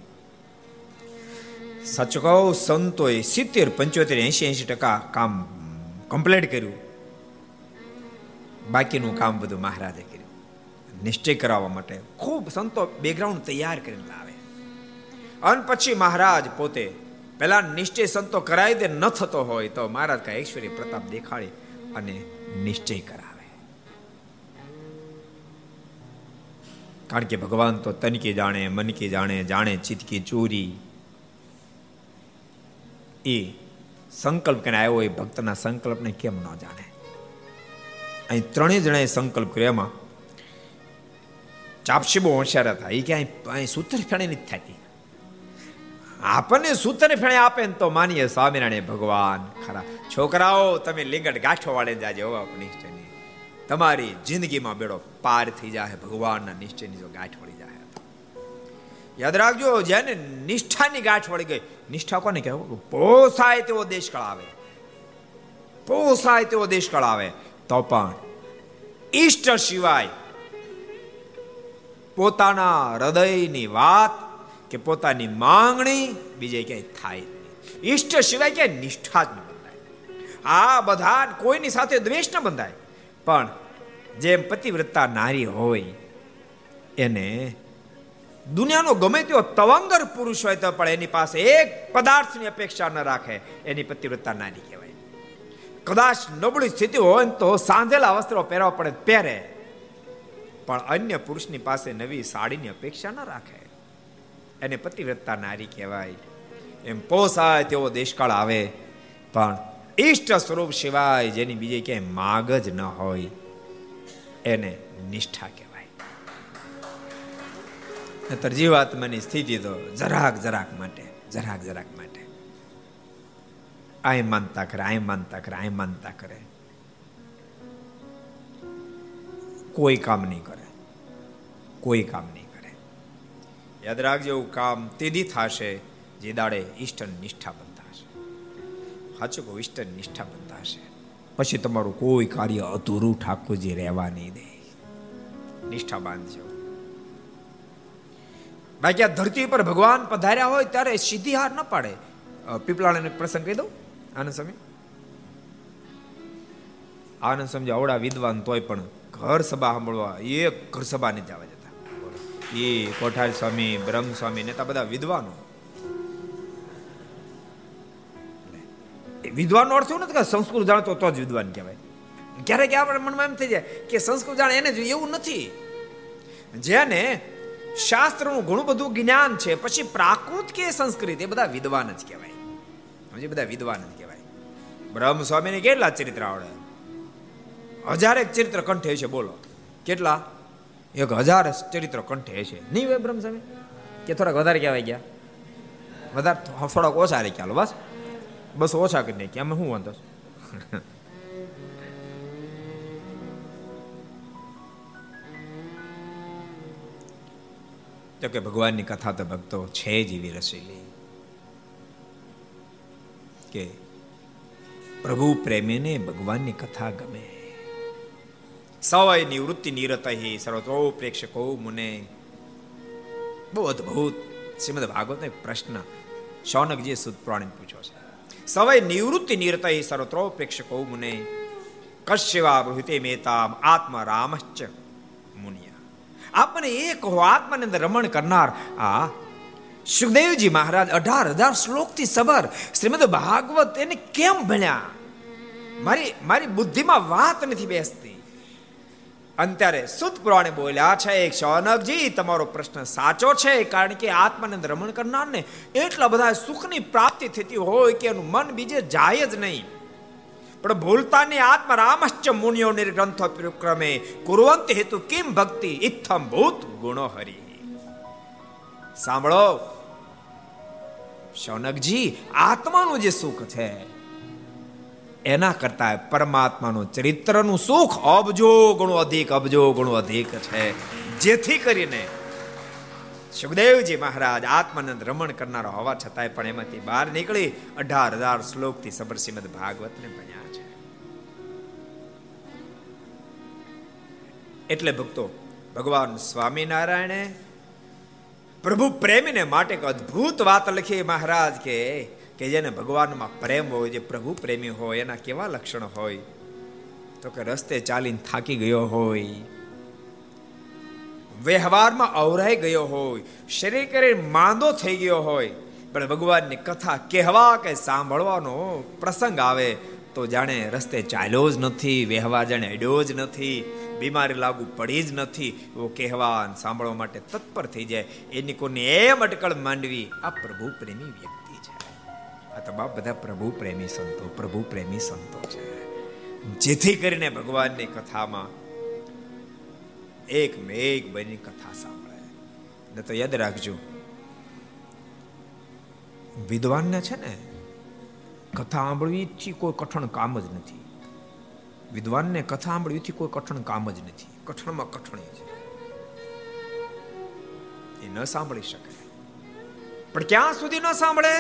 સચકાઉ સંતોએ સિત્તેર પંચોતેર એસી એસી ટકા કામ કમ્પ્લીટ કર્યું, બાકીનું કામ બધું મહારાજે કર્યું. નિશ્ચય કરાવવા માટે ખૂબ સંતો બેકગ્રાઉન્ડ તૈયાર કરીને લાવે, અને પછી મહારાજ પોતે પેલા નિશ્ચય સંતો કરાવી દે, ન થતો હોય તો મહારાજ કા ઐશ્વર્ય પ્રતાપ દેખાડે અને નિશ્ચય કરાવે. કારણ કે ભગવાન તો તન કી જાણે, મન કી જાણે, જાણે ચિત્ત કી ચોરી. એ સંકલ્પ કરીને આવ્યો, એ ભક્તના સંકલ્પને કેમ ન જાણે? અહીં ત્રણેય જણાએ સંકલ્પ કર્યો. એમાં ચાપસી બહુ હોશિયાર હતા, એ ક્યાંય સૂત્ર ફેણી નથી થતી, આપણને સૂતર ફેણે આપે ને તો માનીએ સ્વામિનારાયણ ભગવાન ખરા. છોકરાઓ તમે લીંગડ ગાંઠો વાળે જાજો આપણા નિશ્ચયની, તમારી જિંદગીમાં બેડો પાર થઈ જાય ભગવાનના નિશ્ચયની. જો ગાંઠ વળી જાય, યાદ રાખજો, જેને નિષ્ઠાની ગાંઠ વળી ગઈ, નિષ્ઠા કોને કહેવું, પોસાય તેવો દેશકાળ આવે, પોસાય તેવો દેશકાળ આવે તો પણ ઈષ્ટ સિવાય પોતાના હૃદયની વાત કે પોતાની માંગણી બીજે ક્યાંય થાય નહીં. ઈષ્ટ સિવાય ક્યાંય નિષ્ઠા જ ન બંધાય. આ બધા કોઈની સાથે દ્વેષ ન બંધાય, પણ જેમ પતિવ્રતા નારી હોય એને દુનિયાનો ગમે તેવો તવંગર પુરુષ હોય તો પણ એની પાસે એક પદાર્થની અપેક્ષા ન રાખે, એની પતિવ્રતા નારી કહેવાય. કદાચ નબળી સ્થિતિ હોય ને તો સાંધેલા વસ્ત્રો પહેરવા પડે પહેરે, પણ અન્ય પુરુષની પાસે નવી સાડીની અપેક્ષા ન રાખે, એને પતિવ્રતા નારી કહેવાય. એમ પોસાય તેવો દેશકાળ આવે, પણ ઈષ્ટ સ્વરૂપ સિવાય જેની બીજે ક્યાંય માગ જ ન હોય એને નિષ્ઠા કહેવાય. નતર જીવાત્માની સ્થિતિ તો જરાક જરાક માટે જરાક જરાક માટે આય માનતા કરે આય માનતા કરે આય માનતા કરે કોઈ કામ નહીં કરે કોઈ કામ નહીં કરે. યાદ રાખજો, એવું કામ તેદી થશે જે દાડે ઈષ્ટન નિષ્ઠા બંધાશે. સાચું કહું, ઈષ્ટન નિષ્ઠા બંધાશે પછી તમારું કોઈ કાર્ય અધૂરું ઠાકોરજી રહેવા નહીં દે. નિષ્ઠા બાંધજો. બાકી આ ધરતી પર ભગવાન પધાર્યા હોય ત્યારે સીધી હાર ન પાડે. પીપલાણાનો પ્રસંગ કહી દઉં. આનંદ સ્વામી આનંદ સ્વામી અવડા વિદ્વાન તોય પણ ઘર સભા સાંભળવા એક ઘર સભા ને જવા જતા. એ કોઠારી સ્વામી, બ્રહ્મ સ્વામી, નેતા બધા વિદ્વાનો. વિદ્વાનનો અર્થ એવું નથી કે સંસ્કૃત જાણતો તો જ વિદ્વાન કહેવાય. ક્યારેક આપણે મનમાં એમ થઈ જાય કે સંસ્કૃત જાણે એને જોઈએ, એવું નથી. જેને શાસ્ત્રનું ઘણું બધું જ્ઞાન છે પછી પ્રાકૃત કે સંસ્કૃત એ બધા વિદ્વાન જ કહેવાય. સમજે, બધા વિદ્વાન જ કહેવાય. બ્રહ્મ સ્વામીને કેટલા ચરિત્ર આવડે? હજારેક ચરિત્ર કંઠે છે. બોલો કેટલા? એક હજાર ચરિત્ર કંઠે છે. નહીં હોય બ્રહ્મ સ્વામી કે થોડાક વધારે કહેવાય ગયા? વધારે થોડાક ઓછા રે ખ્યાલો, બસ બસ ઓછા કરી નાખી. અમે શું વાંધો? તો કે ભગવાનની કથા તો ભક્તો છે જેવી રસીલી કે પ્રભુ પ્રેમીને ભગવાનની કથા ગમે. સવાય નિવૃત્તિ નિરત સર્વતો પ્રેક્ષકો મુને. બહુ અદભુત શ્રીમદ ભાગવતનો એક પ્રશ્ન શૌનકજીએ સુત પુરાણે પૂછ્યો છે. સવાય નિવૃત્તિ નિરત સર્વતો પ્રેક્ષકો મુને કશ્યવા બૃહિતે મેતામ આત્મા રામશ્ચ મુનિ. આપણને એ કહો, આત્માની અંદર રમણ કરનાર આ સુખદેવજી મહારાજ અઢાર હજાર શ્લોકથી સબર શ્રીમદ ભાગવત એને કેમ ભણ્યા? મારી મારી બુદ્ધિમાં વાત નથી બેસતી. અંત્યારે સુત પુરાણે બોલ્યા છે, એક શૌનકજી તમારો પ્રશ્ન સાચો છે, કારણ કે આત્માની અંદર રમણ કરનારને એટલા બધા સુખની પ્રાપ્તિ થતી હોય કે એનું મન બીજે જાય જ નહીં. પણ ભૂલતાની આત્મા રામશ્ચ મુનિઓ નિર્ગ્રંથ પ્રક્રમે કુર્વંત હેતુ કિમ ભક્તિ ઇથમ ભૂત ગુણો હરી. સાંભળો શૌનકજી, આત્માનું જે સુખ છે એના કરતા પરમાત્માનું ચરિત્રનું સુખ અબજો ગુણો અધિક અબજો ગુણો અધિક છે. જેથી કરીને સુખદેવજી મહારાજ આત્માનંદ રમણ કરનારો હોવા છતાંય પણ એમાંથી બહાર નીકળી અઢાર હજાર શ્લોકથી સબર શ્રીમદ ભાગવતને ભણ્યા છે. એટલે ભક્તો, ભગવાન સ્વામિનારાયણે પ્રભુ પ્રેમીને માટે એક અદભુત વાત લખી મહારાજ કે કે જેને ભગવાનમાં પ્રેમ હોય, જે પ્રભુ પ્રેમી હોય, એના કેવા લક્ષણ હોય? તો કે રસ્તે ચાલીને થાકી ગયો હોય, વ્યવહારમાં અવરાઈ ગયો હોય, શરીર કરી માંદો થઈ ગયો હોય, પણ ભગવાનની કથા કહેવા કે સાંભળવાનો પ્રસંગ આવે તો જાણે રસ્તે ચાલ્યો જ નથી, વ્યવહાર જાણે અડ્યો જ નથી, બીમારી લાગુ પડી જ નથી, એવો કહેવા સાંભળવા માટે તત્પર થઈ જાય. એની કોને એમ અટકળ માંડવી, આ પ્રભુ પ્રેમી વ્યક્તિ છે. આ તો બાપ બધા પ્રભુ પ્રેમી સંતો પ્રભુ પ્રેમી સંતો છે. જેથી કરીને ભગવાનની કથામાં એક મેઘ બની કથા સાંભળે. ને તો યાદ રાખજો, વિદ્વાનને છે ને કથા સાંભળવીથી કોઈ કઠણ કામ જ નથી. વિદ્વાનને કથા સાંભળવીથી કોઈ કઠણ કામ જ નથી. કઠણમાં કઠણ છે, એ ન સાંભળી શકે. પણ ક્યાં સુધી ન સાંભળે?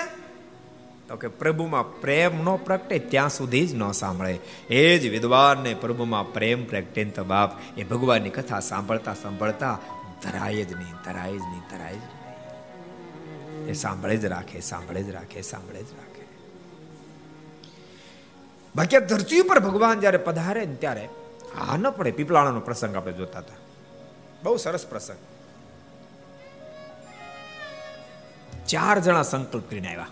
તો કે પ્રભુમાં પ્રેમ ન પ્રગટે ત્યાં સુધી જ ન સાંભળે. એ જ વિદ્વાનને પ્રભુમાં પ્રેમ પ્રગટે તો બાપ એ ભગવાનની કથા સાંભળતા સાંભળતા ધરાય જ નહીં, ધરાય જ નહીં, ધરાય જ નહીં. એ સાંભળે જ રાખે, સાંભળે જ રાખે, સાંભળે જ રાખે. બાકી ધરતી ઉપર ભગવાન જયારે પધારે ને ત્યારે આ ન પડે. પીપળાણાનો પ્રસંગ આપણે જોતા હતા, બહુ સરસ પ્રસંગ. ચાર જણા સંકલ્પ કરીને આવ્યા.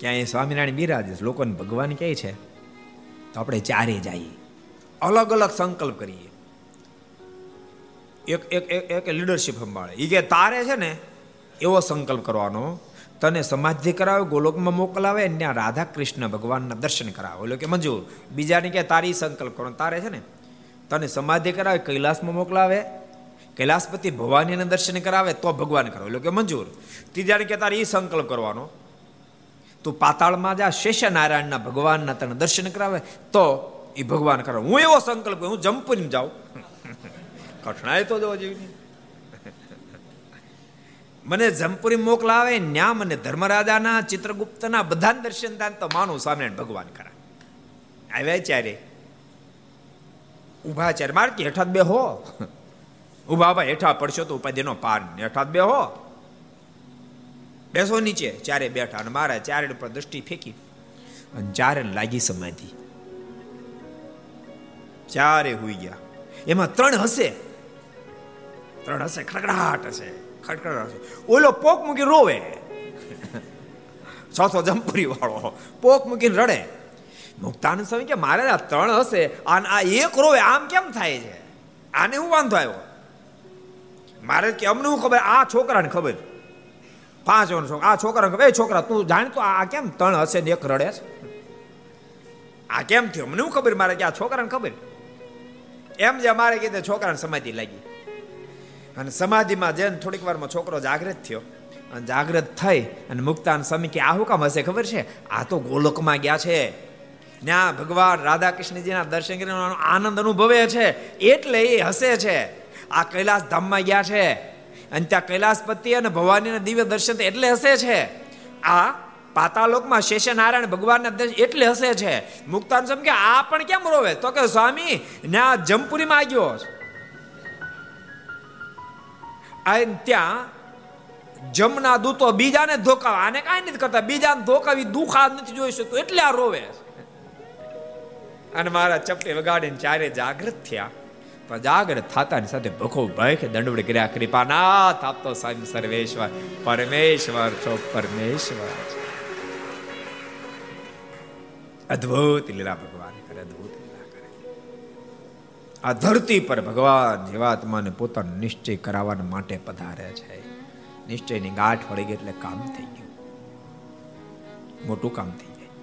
ક્યાંય સ્વામિનારાયણ બિરાજે છે, લોકોને ભગવાન કહે છે તો આપણે ચારે જઈએ, અલગ અલગ સંકલ્પ કરીએ. એક એક એક લીડરશીપ સંભાળે. એ કે તારે છે ને એવો સંકલ્પ કરવાનો, તને સમાધિ કરાવે, ગોલોકમાં મોકલાવે, ત્યાં રાધા કૃષ્ણ ભગવાનના દર્શન કરાવે. એટલે કે મંજૂર. બીજાને કે તારી સંકલ્પ કરો, તારે છે ને તને સમાધિ કરાવે, કૈલાસમાં મોકલાવે, કૈલાસપતિ ભવાનીના દર્શન કરાવે તો ભગવાન કરો. એટલે કે મંજૂર. ત્રીજાને કે તારે એ સંકલ્પ કરવાનો, તું પાતાળમાં જા, શેષનારાયણના ભગવાનના તને દર્શન કરાવે તો એ ભગવાન કરાવે. હું એવો સંકલ્પ, હું જંપીને જાઉં, કઠણાઈ તો જવા જેવી મને જંપુરી મોકલાવે, ન્યા મને ધર્મરાજાના, ચિત્રગુપ્તના બધાને દર્શન થાય તો માનું સ્વામિનારાયણ ભગવાન કરા. આવ્યા ચારે ઉભા, ચારે માર કે હેઠા બે હો ઉભા, ભાઈ હેઠા પડશો તો ઉપાધિનો પાર. હેઠા બે હો, બેસો નીચે. ચારે બેઠા અને મારા ચારે ઉપર દ્રષ્ટિ ફેંકી અને ચારે લાગી સમાધિ. ચારે હુઈ ગયા. એમાં ત્રણ હશે, ત્રણ હશે ખડખડાટ હશે, ખડખડાટ હશે. ઓલો પોક મૂકી રોવે, ચોથો જંપુરી વાળો પોક મૂકીને રડે. મુક્તાનંદ સ્વામી કે મારે આ ત્રણ હશે અને આ એક રોવે, આમ કેમ થાય છે? આને હું વાંધો આવ્યો? મારે કે અમને હું ખબર, આ છોકરાને ખબર. પાંચ આ છોકરા, એ છોકરા તું જાણતો આ કેમ ત્રણ હશે ને એક રડે છે? આ કેમ થયું? મને હું ખબર, મારે કે આ છોકરાને ખબર. એમ જે મારે કીધે છોકરાને સમાધિ લાગી. અને સમાધિમાં જઈને થોડીક વારમાં છોકરો જાગૃત થયો અને જાગૃત થઈ અને મુક્તાન સ્વામી કે આ હું કામ હશે ખબર છે? આ તો ગોલોકમાં ગયા છે, ત્યાં ભગવાન રાધાકૃષ્ણજીના દર્શન કરીને આનંદ અનુભવે છે, એટલે એ હસે છે. આ કૈલાસ ધામમાં ગયા છે અને ત્યાં કૈલાસપતિ અને ભવાનીના દિવ્ય દર્શન એટલે હશે છે. આ પાતાલોકમાં શેષનારાયણ ભગવાનના દર્શન એટલે હશે છે. મુક્તાન સ્વામી કે આ પણ કેમ રોવે? તો કે સ્વામી ના જમપુરીમાં આવ્યો, અને ત્યાં જમના દૂતો બીજાને ધોકાવે, આને કાંઈ નથી કરતા, બીજાને ધોકાવી દુખા નથી જોઈ શકતું, એટલે આ રોવે. અને મારા ચપટી વગાડીને ચારે જાગૃત થયા. જાગ્રત થતાની સાથે ભખો ભય દંડવડે કર્યા, કૃપાનાથ આપતો સ્વામી સર્વેશ્વર, પરમેશ્વર છો પરમેશ્વર. અદ્ભુત લીલા ભગવાન કરે, અદ્ભુત લીલા કરે. આ ધરતી પર ભગવાન જીવાત્માને પોતાનો નિશ્ચય કરાવવા માટે પધારે છે. નિશ્ચયની ગાંઠ વળી ગઈ એટલે કામ થઈ ગયું, મોટું કામ થઈ ગયું.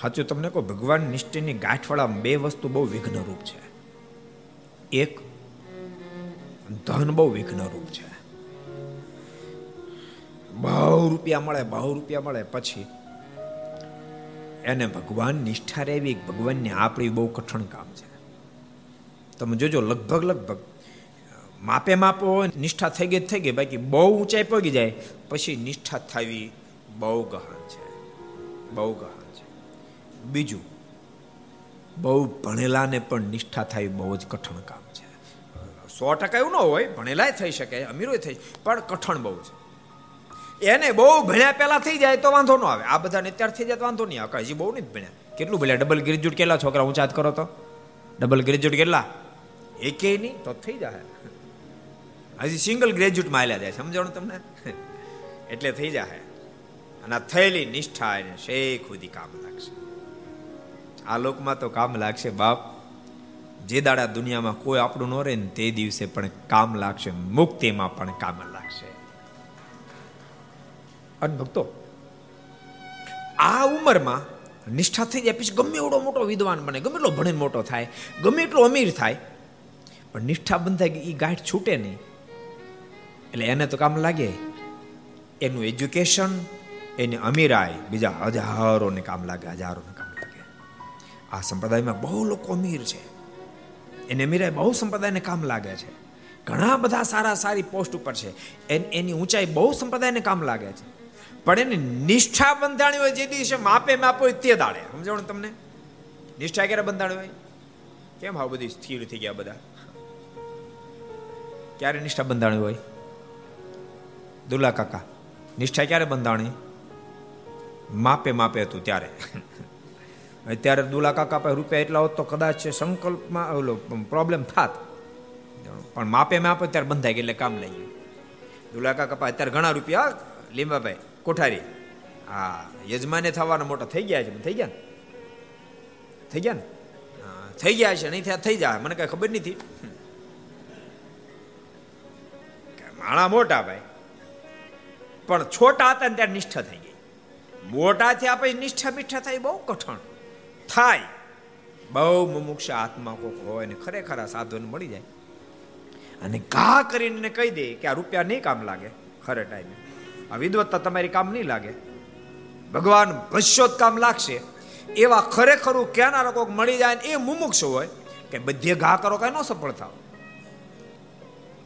સાચું તમને કહો, ભગવાન નિશ્ચયની ગાંઠવાળા બે વસ્તુ બહુ વિઘ્નરૂપ છે. એક ધન બહુ વિઘ્નરૂપ છે. બહુ રૂપિયા મળે, બહુ રૂપિયા મળે પછી એને ભગવાન નિષ્ઠા રહેવી, ભગવાનને આપણી બહુ કઠણ કામ છે. તમે જોજો, લગભગ લગભગ માપે માપો નિષ્ઠા થઈ ગઈ થઈ ગઈ બાકી બહુ ઊંચાઈ પગી જાય પછી નિષ્ઠા થવી બહુ ગહન છે, બહુ ગહન છે. બીજું, બહુ ભણેલાને પણ નિષ્ઠા થાય બહુ જ કઠણ કામ છે. સો ટકા એવું ન હોય, ભણેલાય થઈ શકે, અમીરોય થઈ, પણ કઠણ બહુ છે. એને બહુ ભણ્યા પહેલા થઈ જાય તો વાંધો ન આવે. આ બધાને અત્યારે થઈ જાય તો વાંધો નહીં આવે. હજી બહુ નથી ભણ્યા. કેટલું ભણ્યા? ડબલ ગ્રેજ્યુએટ કેટલા છોકરા ઊંચા કરો તો? ડબલ ગ્રેજ્યુએટ કેટલા? એકે નહીં તો થઈ જાય. હજી સિંગલ ગ્રેજ્યુએટમાં આવેલા જાય, સમજાણું તમને? એટલે થઈ જાય. અને થયેલી નિષ્ઠા એને શેખ સુધી કામ લાગશે. આ લોકમાં તો કામ લાગશે બાપ. જે દાડા દુનિયામાં કોઈ આપણું ન રહે ને તે દિવસે પણ કામ લાગશે, મુક્તિમાં પણ કામ લાગશે. અને ભક્તો, આ ઉંમરમાં નિષ્ઠા થઈ જાય પછી ગમે એવડો મોટો વિદ્વાન બને, ગમે એટલો ભણીને મોટો થાય, ગમે એટલો અમીર થાય, પણ નિષ્ઠા બંધાય એ ગાંઠ છૂટે નહીં. એટલે એને તો કામ લાગે, એનું એજ્યુકેશન, એને અમીરાય, બીજા હજારોને કામ લાગે, હજારોને કામ. આ સંપ્રદાયમાં બહુ લોકો અમીર છે, એને અમીરાય બહુ સંપ્રદાયને કામ લાગે છે. ઘણા બધા સારા સારી પોસ્ટ ઉપર છે, એની ઊંચાઈ બહુ સંપ્રદાયને કામ લાગે છે, પણ એની નિષ્ઠા બંધાણી હોય જે દિવસે માપે માપો તે દાડે. સમજાવ તમને, નિષ્ઠા ક્યારે બંધાણી હોય? કેમ આવું બધું સ્થિર થઈ ગયા બધા? ક્યારે નિષ્ઠા બંધાણી હોય? દુલા કાકા, નિષ્ઠા ક્યારે બંધાણી? માપે માપે હતું ત્યારે. અત્યારે દુલા કાકા પાસે રૂપિયા એટલા હોત તો કદાચ સંકલ્પમાં ઓલો પ્રોબ્લેમ થાત, પણ માપે માપે ત્યારે બંધાય ગઈ એટલે કામ લઈ ગયું. દુલા કાકા પાસે અત્યારે ઘણા રૂપિયા. લીંબાભાઈ કોઠારી, હા, યજમાને થવાના મોટા થઈ ગયા છે. થઈ ગયા ને થઈ ગયા ને થઈ ગયા છે, નહીં થયા થઈ જાય, મને કઈ ખબર નથી. માણા મોટા ભાઈ, પણ છોટા હતા ને ત્યારે નિષ્ઠા થઈ ગઈ. મોટા થયા પછી નિષ્ઠા બીઠા થાય બહુ કઠણ થાય. બહુ મુમુક્ષ આત્મા કોક હોય ને ખરેખર આ સાધુને મળી જાય અને ઘા કરીને કહી દે કે આ રૂપિયા નહીં કામ લાગે, ખરે ટાઈમે આ વિદવત્તા તમારી કામ નહીં લાગે, ભગવાન ભસ્યો જ કામ લાગશે. એવા ખરેખર કહેનારો કોક મળી જાય ને એ મુમુક્ષ હોય કે બધે ઘા કરો કઈ ન સફળ થાવ,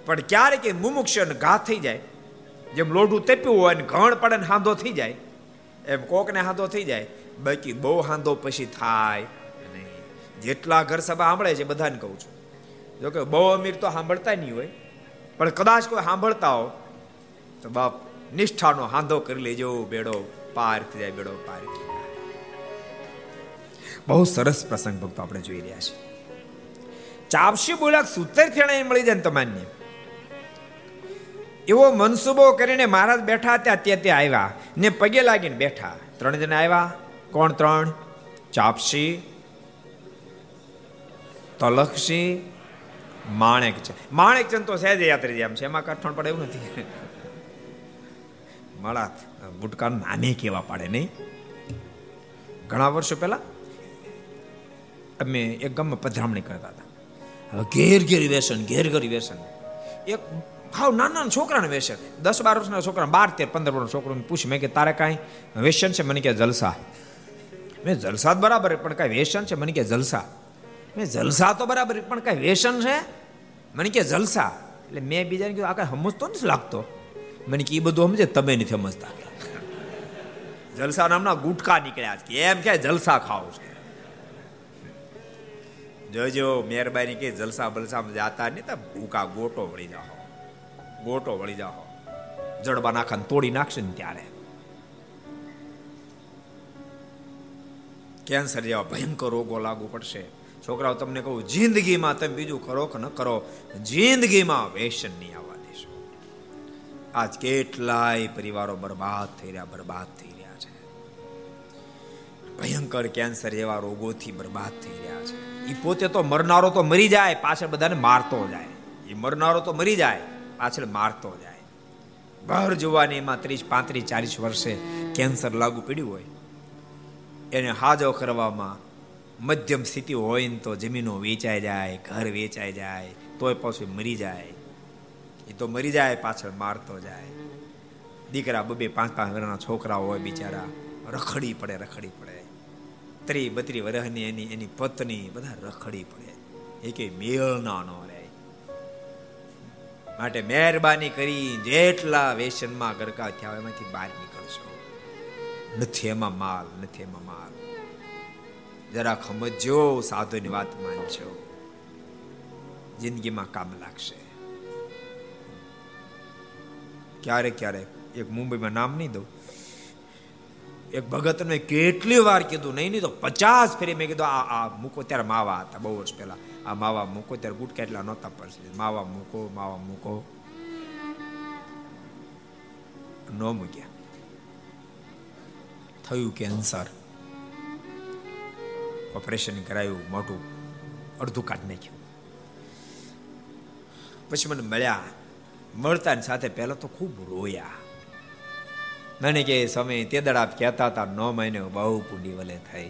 પણ ક્યારેક એ મુમુક્ષ ઘા થઈ જાય. જેમ લોઢું તેપ્યું હોય ને ઘણ પડે ને હાંધો થઈ જાય, એમ કોકને હાંધો થઈ જાય. બાકી બહુ હાંધો પછી થાય નહીં. જેટલા ઘર સભા સાંભળે છે બધાને કહું છું, જોકે બહુ અમીર તો સાંભળતા નહીં હોય, પણ કદાચ કોઈ સાંભળતા હો તો બાપ નિષ્ઠાનો હાંધો કરી લેજો, બેડો પાર થઈ જાય, બેડો પાર થઈ જાય. બહુ સરસ પ્રસંગ ભક્તો આપણે જોઈ રહ્યા છે. ચાપસી બોલાક સૂતર ફેણે મળી જાય ને તમને એવો મનસુબો કરીને મહારાજ બેઠા ત્યાં ત્યાં ત્યાં આવ્યા ને પગે લાગીને બેઠા. ત્રણ જણા આવ્યા. કોણ ત્રણ? ચાપસી, તલક્ષી, માણેકચંદ. માણેકચંદ તો સહેજ યાત્રી જેમ છે, એમાં કઠણ પડે એવું નથી. માળા ગુટકા નાની કેવા પાડે નહીં. ઘણા વર્ષો પહેલા અમે એક ગામમાં પધરામણી કરતા હતા. ઘેર ઘેર વ્યસન, ઘેર ઘેર વ્યસન. એક હાવ નાના છોકરાને વ્યસન, દસ બાર વર્ષના છોકરા, બાર તેર પંદર વર્ષનો છોકરો. પૂછ મેં કે તારે કાંઈ વ્યસન છે? મને કે જલસા. મેં જલસા તો બરાબર, પણ કાંઈ વ્યસન છે? મને કે જલસા. મેં જલસા તો બરાબર, પણ કાંઈ વ્યસન છે? મને કે જલસા. એટલે મેં બીજાને કીધું આ કાંઈ સમજતો નથી લાગતો. મને કે એ બધું સમજે, તમે નથી સમજતા. જલસા નામના ગુટકા નીકળ્યા છે, એમ કે જલસા ખાવું છે. જોજો મહેરબાની કે જલસા બલસામાં જાતા નહીં, તો ભૂકા ગોટો વળી જાઓ, ગોટો વળી જાઓ. જડબા નાખાને તોડી નાખશે ને ત્યારે કેન્સર જેવા ભયંકર રોગો લાગુ પડશે. છોકરાઓ, તમને કહું, જિંદગીમાં તમે બીજું કરો કે ન કરો, જિંદગીમાં વ્યસન નહીં આવવા દેશો. આજ કેટલાય પરિવારો બરબાદ થઈ રહ્યા, બરબાદ થઈ રહ્યા છે. ભયંકર કેન્સર જેવા રોગોથી બરબાદ થઈ રહ્યા છે. એ પોતે તો મરનારો તો મરી જાય, પાછળ બધાને મારતો જાય. એ મરનારો તો મરી જાય, પાછળ મારતો જાય. બહાર જોવાને એમાં ત્રીસ પાંત્રીસ ચાલીસ વર્ષે કેન્સર લાગુ પડ્યું હોય, એને હાજો કરવામાં મધ્યમ સ્થિતિ હોય ને તો જમીનો વેચાઈ જાય, ઘર વેચાઈ જાય, તોય પાછું મરી જાય. એ તો મરી જાય, પાછળ મારતો જાય. દીકરા બબે પાંચ પાંચ વર્ષના છોકરા હોય, બિચારા રખડી પડે, રખડી પડે. ત્રી બત્રી વરહની એની એની પત્ની, બધા રખડી પડે, એકે મેળ ના નો રહે. માટે મહેરબાની કરી જેટલા વેસનમાં ગરકા થયા એમાંથી બહાર નીકળશો. નથી એમાં માલ, નથી એમાં માલ. જરા સમજો, સાધુની વાત માનજો, જિંદગીમાં કામ લાગશે. ક્યારેક ક્યારેક એક મુંબઈમાં નામ નહીં દઉં, એક ભગત મેં કેટલી વાર કીધું, નહીં નહીં તો પચાસ ફેરી મેં કીધું આ આ મૂકો. ત્યારે માવા હતા બહુ વર્ષ પહેલા. આ માવા મૂકો, ત્યારે ગુટકા એટલા નહોતા પડશે. માવા મૂકો, માવા મૂકો, ન મૂક્યા, થયું કેન્સર. ઓપરેશન કરાયું, મોટું અડધું કાઢી નાખ્યું. પછી મને મળ્યા. મળતાની સાથે પહેલા તો ખૂબ રોયા. મને કે સમય તે દળ આપ કહેતા હતા નવ મહિને બહુ પૂડી વલે થઈ.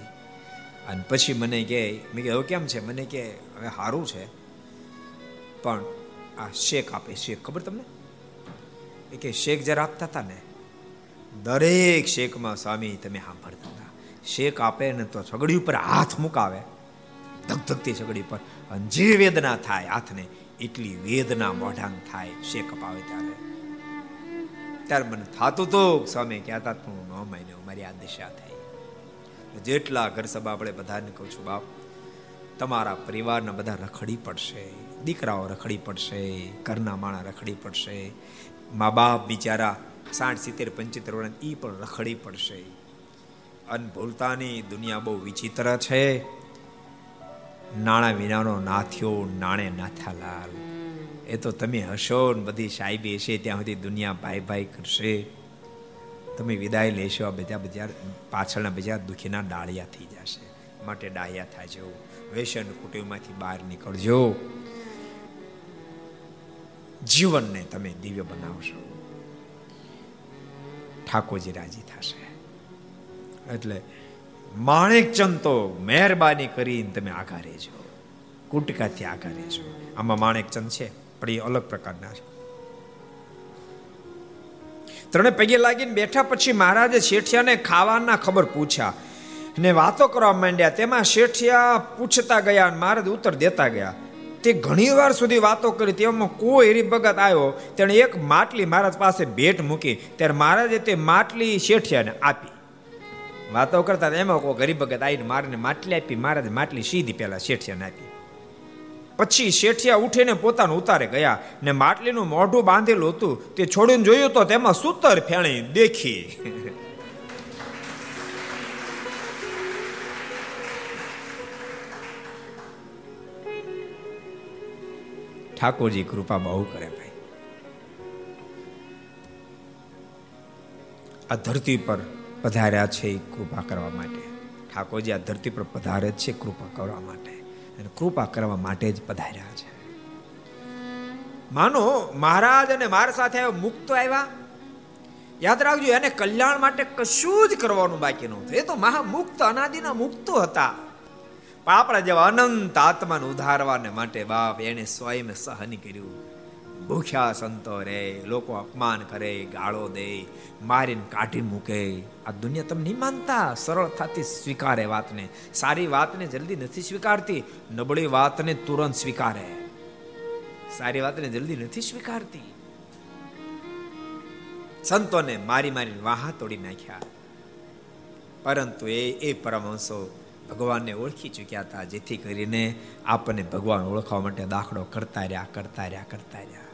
અને પછી મને કે મેં કે કેમ છે? મને કે હવે સારું છે, પણ આ શેક આપે. શેક ખબર તમને? એ કે શેક જરા આપતા હતા ને, દરેક શેકમાં સ્વામી તમે સાંભળતા હતા, શેક આપે ને તો સગડી ઉપર હાથ મુકાવે, ધગધગતી સગડી પર, અને જે વેદના થાય હાથને એટલી વેદના મોઢાંગ થાય શેક અપાવે ત્યારે. ત્યારે મને થતું તો સ્વામી કહેતા પણ હું ન માન્યો, મારી આ દિશા થઈ. જેટલા ઘર સભા આપણે બધાને કહું છું, બાપ તમારા પરિવારના બધા રખડી પડશે, દીકરાઓ રખડી પડશે, ઘરના માણા રખડી પડશે, મા બાપ બિચારા સાઠ સિત્તેર પંચોતેર વર્ષ એ પણ રખડી પડશે. અનભૂલતાની દુનિયા બહુ વિચિત્ર છે. નાણા વિનાનો નાથ્યો નાણે નાથાલાલ. એ તો તમે હશો ને બધી સાહેબી હશે ત્યાં સુધી દુનિયા ભાઈ ભાઈ કરશે, તમે વિદાય લેશો આ બધા બધા પાછળના બધા દુઃખીના ડાળિયા થઈ જશે. માટે ડાહ્યા થાય જવું, વેસન કુટુંબમાંથી બહાર નીકળજો. જીવનને તમે દિવ્ય બનાવશો, ઠાકોરજી રાજી થશે. એટલે માણેકચંદ તો મહેરબાની કરીને તમે આગળ રહેજો, કુટકાથી આગળ રહેજો. આમાં માણેકચંદ છે પણ એ અલગ પ્રકારના છે. ત્રણે પગે લાગીને બેઠા પછી મહારાજે શેઠિયાને ખાવાના ખબર પૂછ્યા ને વાતો કરવા માંડ્યા. તેમાં શેઠિયા પૂછતા ગયા, મહારાજ ઉત્તર દેતા ગયા. તે ઘણી વાર સુધી વાતો કરી, તેમાં કોઈ હરિભગત આવ્યો, તેણે એક માટલી મહારાજ પાસે ભેટ મૂકી. ત્યારે મહારાજે તે માટલી શેઠિયાને આપી. વાતો કરતા એમાં કોઈ હરિભગત આવીને મારને માટલી આપી. મહારાજ માટલી સીધી પહેલા શેઠિયાને આપી. પછી શેઠિયા ઉઠીને પોતાનું ઉતારે ગયા ને માટલીનું મોઢું બાંધેલું હતું તે છોડીને જોયું તો તેમાં સૂતર ફેણી દેખી. ઠાકોરજી કૃપા બહુ કરે ભાઈ. આ ધરતી પર પધાર્યા છે કૃપા કરવા માટે. ઠાકોરજી આ ધરતી પર પધારે છે કૃપા કરવા માટે, કૃપા કરવા માટે જ પધાર્યા છે. માનો મહારાજ અને મારા સાથે મુક્ત આવ્યા, યાદ રાખજો એને કલ્યાણ માટે કશું જ કરવાનું બાકી નહોતું. એ તો મહામુક્ત અનાદિના મુક્ત હતા. પણ આપણા જેવા અનંત આત્માને ઉધારવાને માટે બાપ એને સ્વયં સહન કર્યું. ભૂખ્યા સંતો રે, લોકો અપમાન કરે, ગાળો દે, મારીને કાઢી મૂકે. આ દુનિયા તમે નહીં માનતા, સરળતાથી સ્વીકારે વાતને, સારી વાતને જલ્દી નથી સ્વીકારતી, નબળી વાતને તુરંત સ્વીકારે, સારી વાતને જલ્દી નથી સ્વીકારતી. સંતોને મારી મારીને વાહા તોડી નાખ્યા, પરંતુ એ એ પરમહંસો ભગવાનને ઓળખી ચૂક્યા હતા, જેથી કરીને આપણને ભગવાન ઓળખવા માટે દાખલો કરતા રહ્યા કરતા રહ્યા કરતા રહ્યા.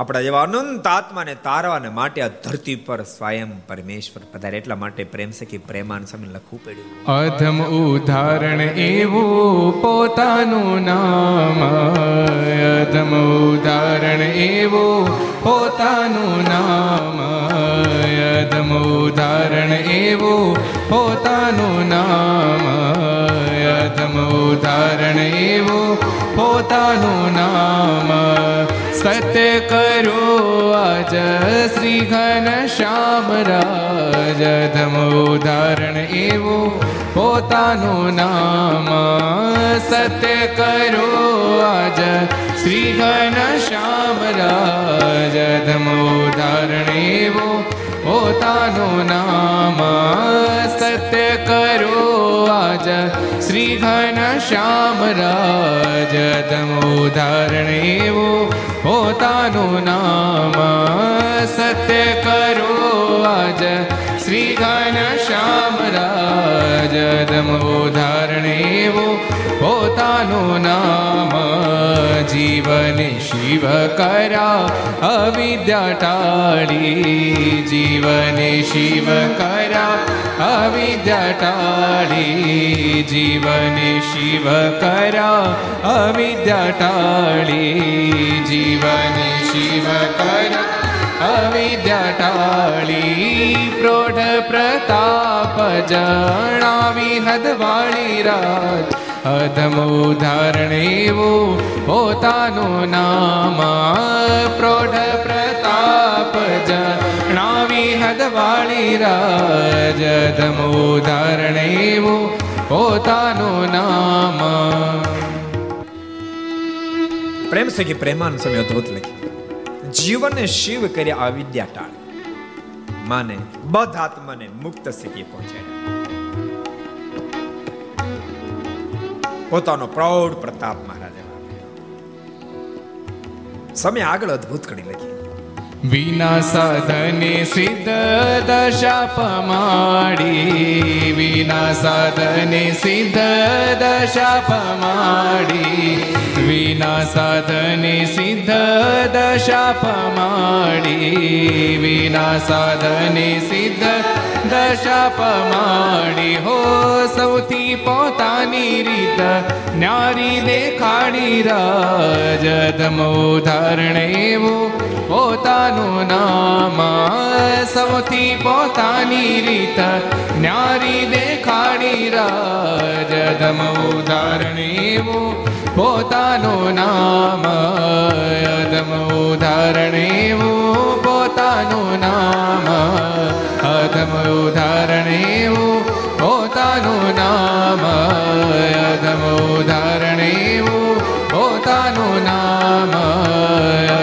આપણા જેવા અનંત આત્માને તારવાને માટે આ ધરતી પર સ્વયં પરમેશ્વર પધારે. એટલા માટે પ્રેમ સખી પ્રેમાન સામે લખવું પડ્યું. અધમ ઉદાહરણ એવું પોતાનું નામ, અધમ ઉદાહરણ એવું પોતાનું નામ, અધમ ઉદાહરણ એવું પોતાનું નામ, અધમ ઉદાહરણ એવું પોતાનું નામ. સત્ય કરો આજ શ્રી ઘન શ્યામ રાજ, અધમ ઉદાહરણ એવું પોતાનું નામ. સત્ય કરો આજ શ્રી ઘન શ્યામ રાજ, અધમ ઉદાહરણ એવું પોતાનું નામ. સત્ય કરો આજ શ્રી ઘન શ્યામ રાજ, અધમ ઉદાહરણ એવું પોતાનું નામ. સત્ય કરો આજ શ્રી ઘન શ્યામ રાજ, અધમ ઉદાહરણ એવું પોતાનું નામ. જીવને શિવ કરા અવિદ્યા ટાળી, જીવને શિવ કરા અવિદ્યા ટાળી, જીવને શિવ કરા અવિદ્યા ટાળી, જીવને શિવ કરા અવિદ્યા ટાળી. પ્રોઢ પ્રતાપ જણાવી હદવાળી રાજ, અધમ ઉદાહરણ એવું પોતાનું નામ. પ્રૌઢ પ્રતાપ જણાવી હદવાળી રાજ, અધમ ઉદાહરણ એવું પોતાનું નામ. પ્રેમ સખી પ્રેમાન સમય અદભુત લખી. જીવનને શિવ કર્યા અવિદ્યા ટાળી, માને બધ આત્માને મુક્ત સ્થિતિ પહોંચાડ્યા. પોતાનો પ્રૌઢ પ્રતાપ મહારાજે સમય આગળ અદભુત કરી લખી. विना साधने सिद्ध दशा पमाडी, विना साधने सिद्ध दशा पमाडी, विना साधने सिद्ध दशा पमाडी, विना साधने सिद्ध दशा पमाडी। हो सौथी पोतानी रीत न्यारी देखाडी, राज जगमो धारणे वो પોતાનું નામ, સૌથી પોતાની રીત ન્યારી દેખાડી, રાજદમ ઉદાહરણ એવું પોતાનું નામ, અદમ ઉદાહરણ એવું પોતાનું નામ, અદમ ઉદાહરણ એવું પોતાનું નામ, અદમ ઉદાહરણ એવું પોતાનું નામ,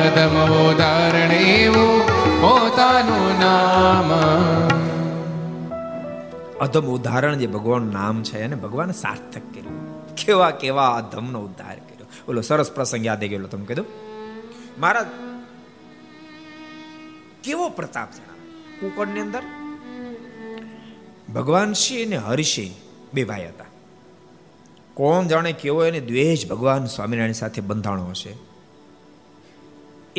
અદમ ઉદાહરણ પોતાનું નામ. અધમ ઉદાહરણ જે ભગવાનનું નામ છે એને ભગવાન સાર્થક કર્યું. કેવા કેવા અધમનો ઉદ્ધાર કર્યો. બોલો સરસ પ્રસંગ યાદ આવી ગયો. તમે કીધું મહારાજ કેવો પ્રતાપ જણાવે. કુકડની અંદર ભગવાન શ્રી અને હરિસિંહ બે ભાઈ હતા. કોણ જાણે કેવો એને દ્વેષ ભગવાન સ્વામિનારાયણ સાથે બંધાણો હશે.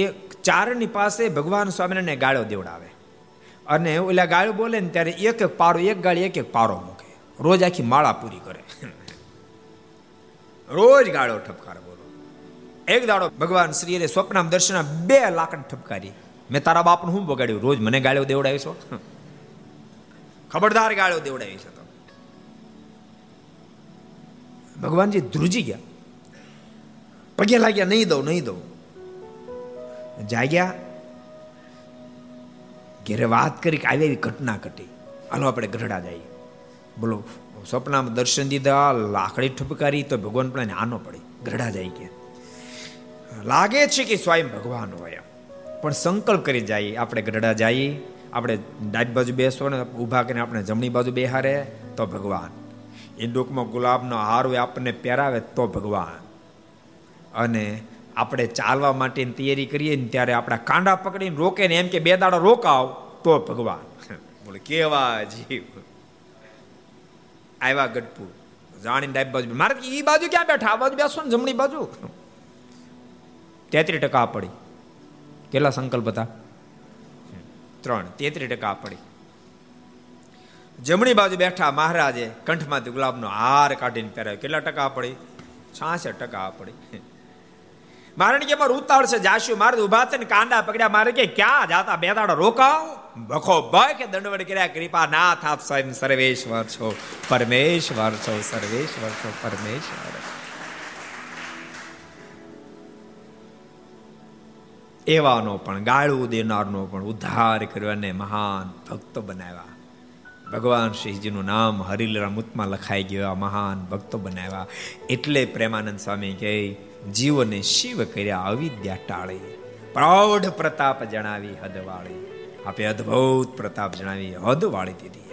એ ચારની પાસે ભગવાન સ્વામિનારાયણને ગાળો દેવડાવે અને ઓલા ગાળો બોલે ને ત્યારે એક એક પારો, એક ગાળી એક એક પારો મૂકે. રોજ આખી માળા પૂરી કરે, રોજ ગાળો ઠપકાર બોલો. એક દાડો ભગવાન શ્રીએ સ્વપ્નામ દર્શન બે લાકડ ઠપકારી. મેં તારા બાપનું શું બગાડ્યું, રોજ મને ગાળો દેવડાવી છો, ખબરદાર ગાળો દેવડાવી છે. તો ભગવાનજી ધ્રુજી ગયા, પગે લાગ્યા, નહીં દઉં નહીં દઉં. જાગ્યા, ઘેરે વાત કરી કે આવી આવી ઘટના ઘટી, હાલો આપણે ગઢડા જઈએ. બોલો સ્વપ્નામાં દર્શન દીધા, લાકડી ઠપકારી તો ભગવાન પણ આનો પડી. ગઢડા જાય કે લાગે છે કે સ્વયં ભગવાન હોય, પણ સંકલ્પ કરી જઈએ આપણે ગઢડા જઈએ. આપણે ડાબી બાજુ બેસો ને ઊભા કરીને આપણે જમણી બાજુ બેહારે તો ભગવાન, એ ડોકમાં ગુલાબનો હાર હોય આપણને પહેરાવે તો ભગવાન. અને આપણે ચાલવા માટેની તૈયારી કરીએ ને ત્યારે આપણા કાંડા પકડીને રોકે ને એમ કે બે દાડા રોકાવ તો ભગવાન. બોલે કેવા જીવ આવ્યા ગઢપુર. જાણીને ડાબી બાજુ, મારે એ બાજુ ક્યાં બેઠા, આ બાજુ બેસો ને જમણી બાજુ. તેત્રીસ ટકા પડી. કેટલા સંકલ્પ હતા? ત્રણ. તેત્રીસ ટકા પડી. જમણી બાજુ બેઠા મહારાજે કંઠમાંથી ગુલાબનો હાર કાઢીને પહેરાવ્યો. કેટલા ટકા પડી? છાસઠ ટકા પડી. મારણ કે મારું ઉતાવળ છે, જાશું. મારે ઉભા થઈને કાંડા પકડ્યા, મારે કે ક્યાં જાતા, બે દાડા રોકાવ. ભખો ભય કે દંડવડ કર્યા, કૃપાનાથ આપ સ્વયં સર્વેશ્વર છો, પરમેશ્વર છો, સર્વેશ્વર છો, પરમેશ્વર. એવાનો પણ, ગાળું દેનારનો પણ ઉદ્ધાર કર્યો અને મહાન ભક્તો બનાવ્યા. ભગવાન શ્રીજીનું નામ હરિલીલામૃતમાં મૂતમાં લખાઈ ગયા, મહાન ભક્તો બનાવ્યા. એટલે પ્રેમાનંદ સ્વામી કહે, જીવોને શિવ કર્યા અવિદ્યા ટાળે, પ્રૌઢ પ્રતાપ જણાવી હદવાળી. આપે અદભુત પ્રતાપ જણાવી હદવાળી દીધી.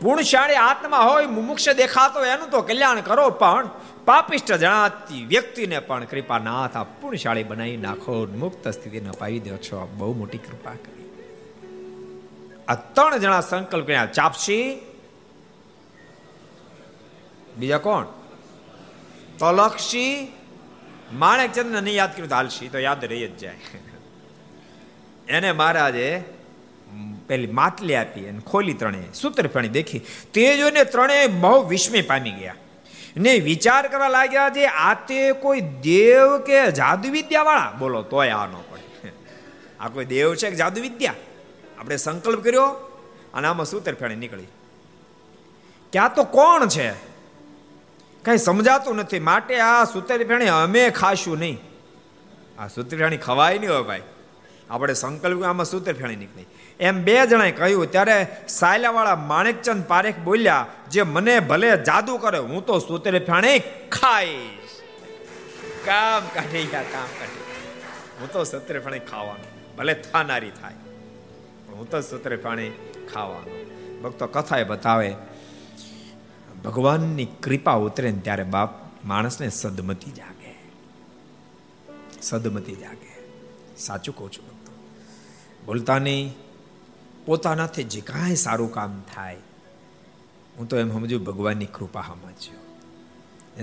પૂર્ણશાળી આત્મા હોય, મુમુક્ષ દેખાતો એનું તો કલ્યાણ કરો, પણ પાપિષ્ટ જણાતી વ્યક્તિને પણ કૃપાનાથ આપ પૂર્ણશાળી બનાવી નાખો, મુક્ત સ્થિતિને અપાવી દો છો. આપ બહુ મોટી કૃપા કરી. આ ત્રણ જણા સંકલ્પ કર્યા. ચાપસી, બીજા કોણ, તલક્ષી, માણેકચંદ્ર નહીં યાદ કર્યું, હાલશી તો યાદ રહી જ જાય. એને મહારાજે પેલી માટલી આપી અને ખોલી, ત્રણેય સૂત્ર ફેણી દેખી. તે જોઈને ત્રણેય બહુ વિસ્મય પામી ગયા ને વિચાર કરવા લાગ્યા જે આ તે કોઈ દેવ કે જાદુ વિદ્યા વાળા. બોલો તોય આ ન પડે, આ કોઈ દેવ છે કે જાદુ વિદ્યા. આપણે સંકલ્પ કર્યો અને આમાં સૂતર ફેણી નીકળી કે આ તો કોણ છે, કઈ સમજાતું નથી. માટે આ સૂતર ફેણી અમે ખાશું નહીં. આ સૂતર ફેણી ખવાય નહીં હોય ભાઈ. આપણે સંકલ્પ આમાં સૂતર ફેણી નીકળી એમ બે જણાએ કહ્યું. ત્યારે સાયલાવાળા માણેકચંદ પારેખ બોલ્યા, જે મને ભલે જાદુ કરે, હું તો સૂતર ફેણી ખાઈશ. કામ કાઢી ગયા, કામ કાઢી. હું તો સૂતર ફેણી ખાવાનું, ભલે થાનારી થાય, હું તો સૂત્રે પાણી ખાવાનું. ભક્તો કથા એ બતાવે, ભગવાનની કૃપા ઉતરે ને ત્યારે બાપ માણસને સદમતી જાગે, સદમતી જાગે. સાચું કહું છું ભક્તો. ભૂલતા નહીં, પોતાનાથી જે કાંઈ સારું કામ થાય. હું તો એમ સમજુ ભગવાનની કૃપા સમજ્યો,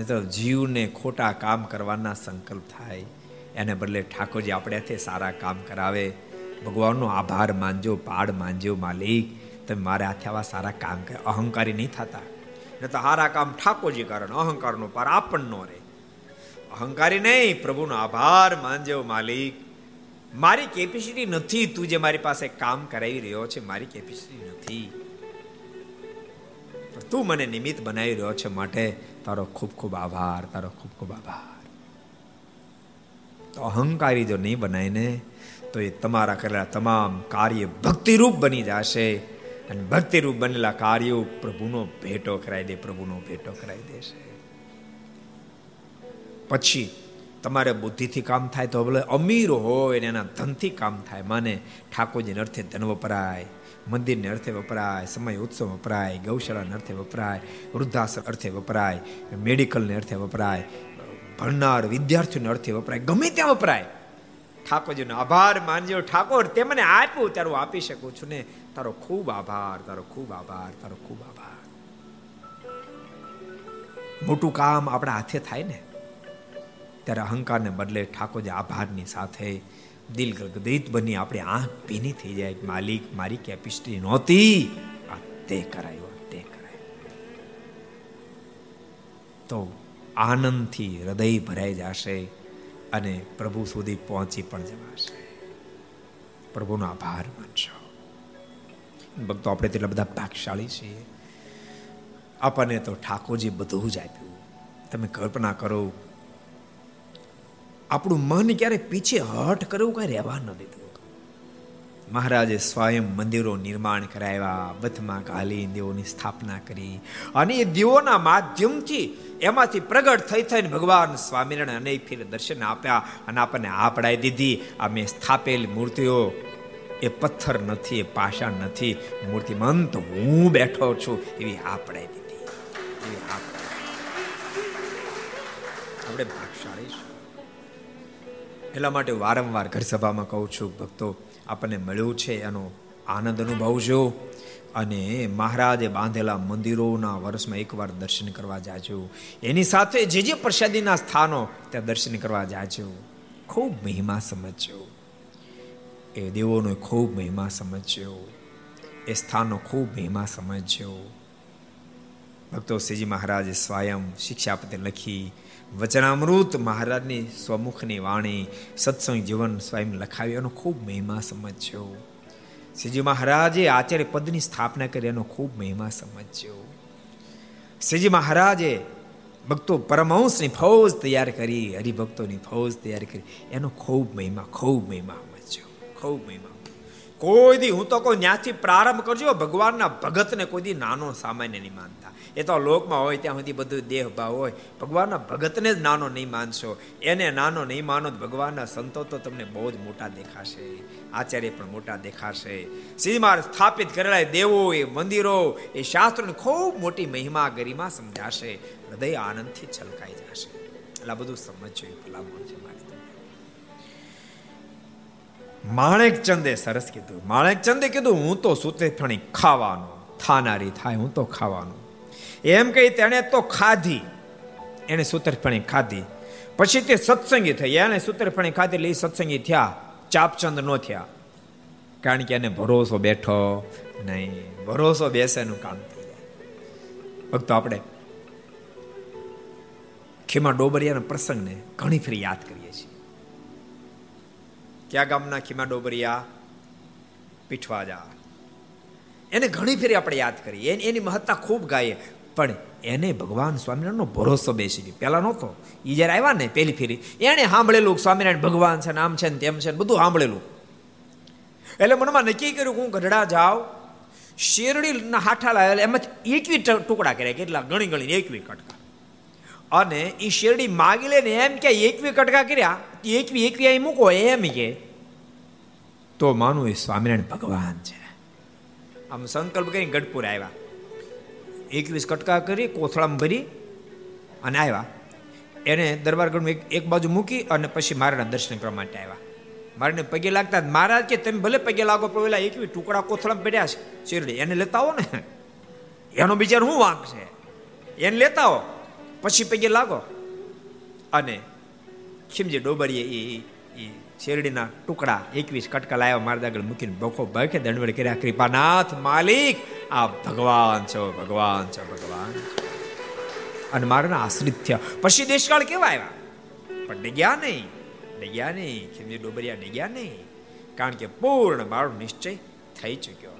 એ તો જીવને ખોટા કામ કરવાના સંકલ્પ થાય એને બદલે ઠાકોરજી આપણેથી સારા કામ કરાવે. ભગવાનનો આભાર માનજો, પાડ માનજો, માલિક તમે મારા હાથે આવા સારા કામ કરે. અહંકારી નહીં થતા, નહીં તો સારા કામ ઠાકોરજી કરે, અહંકારનો પાર આપણ નો રહે. અહંકારી નહીં, પ્રભુનો આભાર માનજો માલિક, મારી કેપેસિટી નથી, તું જે મારી પાસે કામ કરાવી રહ્યો છે મારી કેપેસિટી નથી, તું મને નિમિત્ત બનાવી રહ્યો છે, માટે તારો ખૂબ ખૂબ આભાર, તારો ખૂબ ખૂબ આભાર. તો અહંકારી જો નહીં બનાવીને તો એ તમારા કરેલા તમામ કાર્ય ભક્તિરૂપ બની જશે, અને ભક્તિરૂપ બનેલા કાર્યો પ્રભુનો ભેટો કરાવી દે, પ્રભુનો ભેટો કરાવી દેશે. પછી તમારે બુદ્ધિથી કામ થાય તો ભલે અમીર હોય ને એના ધનથી કામ થાય, માને ઠાકોરજીને અર્થે ધન વપરાય, મંદિરને અર્થે વપરાય, સમય ઉત્સવ વપરાય, ગૌશાળાને અર્થે વપરાય, વૃદ્ધાશ્રમ અર્થે વપરાય, મેડિકલને અર્થે વપરાય, ભણનાર વિદ્યાર્થીઓને અર્થે વપરાય, ગમે ત્યાં વપરાય. ઠાકોરજીનો આભાર માનજો, ઠાકોર તે મને આપ્યું ત્યારે હું આપી શકું છું ને, તારો ખૂબ આભાર, તારો ખૂબ આભાર, તારો ખૂબ આભાર. મોટું કામ આપણા હાથે થાય ને ત્યારે અહંકારને બદલે ઠાકોરજી આભારની સાથે દિલ ગદગદિત બની આપણી આંખ ભીની થઈ જાય, માલિક મારી કેપેસિટી નહોતી, આ તે કરાયું, તે કરાયું. તો આનંદથી હૃદય ભરાઈ જશે અને પ્રભુ સુધી પહોંચી પણ જવાશે. પ્રભુનો આભાર માનશો. ભક્તો, આપણે તેટલા બધા ભાગશાળી છીએ, આપણને તો ઠાકોરજી બધું જ આપ્યું. તમે કલ્પના કરો, આપણું મન ક્યારેક પીછે હઠ કરવું, કઈ રહેવા ન દીધું. મહારાજે સ્વયં મંદિરો નિર્માણ કરાવ્યા, બથમાં ઘાલી દેવોની સ્થાપના કરી, અને એ દેવોના માધ્યમથી એમાંથી પ્રગટ થઈ થઈને ભગવાન સ્વામિનારાયણ અનેક ફેર દર્શન આપ્યા અને આપણને આ પડાવી દીધી. આ મેં સ્થાપેલી મૂર્તિઓ એ પથ્થર નથી, એ પાષાણ નથી, મૂર્તિમંત હું બેઠો છું એવી આ પડાવી દીધી, એવી આ પડાવી. આપણે ભાગશાળી. એટલા માટે વારંવાર ઘર સભામાં કહું છું, ભક્તો આપણને મળ્યું છે એનો આનંદ અનુભવજો, અને મહારાજે બાંધેલા મંદિરોના વર્ષમાં એકવાર દર્શન કરવા જાજો, એની સાથે જે જે પ્રસાદીના સ્થાનો ત્યાં દર્શન કરવા જાજો. ખૂબ મહિમા સમજ્યો, એ દેવોનો ખૂબ મહિમા સમજ્યો, એ સ્થાનનો ખૂબ મહિમા સમજ્યો. ભક્તો, શ્રીજી મહારાજે સ્વયં શિક્ષાપત્ર લખી, વચનામૃત મહારાજની સ્વમુખની વાણી, સત્સંગ જીવન સ્વયં લખાવ્યું, એનો ખૂબ મહિમા સમજ્યો. શ્રીજી મહારાજે આચાર્ય પદની સ્થાપના કરી, એનો ખૂબ મહિમા સમજ્યો. શ્રીજી મહારાજે ભક્તો પરમહંસની ફૌજ તૈયાર કરી, હરિભક્તોની ફૌજ તૈયાર કરી, એનો ખૂબ મહિમા, ખૂબ મહિમા સમજ્યો, ખૂબ મહિમા. કોઈ દી હું તો કોઈ ન્યાથી પ્રારંભ કરજો, ભગવાનના ભગતને કોઈ દી નાનો સામાન્ય નહીં માનતા. એ તો લોકમાં હોય ત્યાં સુધી બધું દેહભાવ હોય, ભગવાનના ભગતને જ નાનો નહીં માનશો, એને નાનો નહીં માનો, ભગવાનના સંતો તો તમને બહુ જ મોટા દેખાશે, આચાર્ય પણ મોટા દેખાશે. શ્રીમાર સ્થાપિત કરેલા દેવો, એ મંદિરો, એ શાસ્ત્રોને ખૂબ મોટી મહિમા ગરિમા સમજાશે, હૃદય આનંદથી છલકાઈ જશે. એટલે આ બધું સમજજો, એ ભલામણ છે મારી. માણેકચંદે સરસ કીધું, માણેકચંદે કીધું હું તો સૂતે ઠણી ખાવાનો, થાનારી થાય હું તો ખાવાનો, એમ કહી તેણે તો ખાધી, એને સૂતરફણી ખાધી. પછી તે સત્સંગી થઈ, એને સૂતરફણી ખાધી એટલે એ સત્સંગી થયા, ચાપચંદ ન થયા, કારણ કે એને ભરોસો બેઠો નહીં. ભરોસો બેસે એનું કામ થઈ જાય. ભક્તો, આપણે ખીમા ડોબરિયાના પ્રસંગને ઘણી ફરી યાદ કરીએ છીએ. ક્યાં ગામના ખીમા ડોબરિયા પીઠવાજા, એને ઘણી ફેરી આપણે યાદ કરીએ, એની મહત્તા ખૂબ ગાઈએ, પણ એને ભગવાન સ્વામિનારાયણનો ભરોસો બેસી ગયો. પહેલા નહોતો, એ જ્યારે આવ્યા ને પહેલી ફેરી એને સાંભળેલું સ્વામિનારાયણ ભગવાન છે ને આમ છે ને તેમ છે ને બધું સાંભળેલું, એટલે મનમાં નક્કી કર્યું હું ગઢડા જાઉં, શેરડીના હાઠા લાવેલા એમાંથી એકવી ટુકડા કર્યા, કેટલા ગણી ગણીને એકવી કટકા, અને એ શેરડી માગી લે ને એમ કે એકવી કટકા કર્યા, એકવી એકવી અહીં મૂકો એમ કે તો માનું એ સ્વામિનારાયણ ભગવાન છે. આમ સંકલ્પ કરીને ગઢપુર આવ્યા, એકવીસ કટકા કરી કોથળામાં ભરી અને આવ્યા, એને દરબારગઢમાં એક બાજુ મૂકી અને પછી મારાના દર્શન કરવા માટે આવ્યા. મારને પગે લાગતા મહારાજ કે તમે ભલે પગે લાગો પણ પેલા એકવી ટુકડા કોથળામાં પડ્યા છે શેરડી, એને લેતા આવો ને, એનો બીજા શું વાંક છે, એને લેતા આવો પછી પગે લાગો. અને ખીમજી ડોબરીએ એ શેરડીના ટુકડા એકવીસ કટકા લાવ્યા મહારાજ આગળ મૂકીને બખો ભાખે દંડવડ કર્યા, કૃપાનાથ માલિક આ ભગવાન છો, ભગવાન છો, ભગવાન. અને મારાના આશ્રિત થયા. પછી દેશકાળ કેવા આવ્યા પણ ડગ્યા નહીં, ડગ્યા નહીં, ખીમજી ડોબરિયા ડગ્યા નહીં, કારણ કે પૂર્ણ મારો નિશ્ચય થઈ ચુક્યો.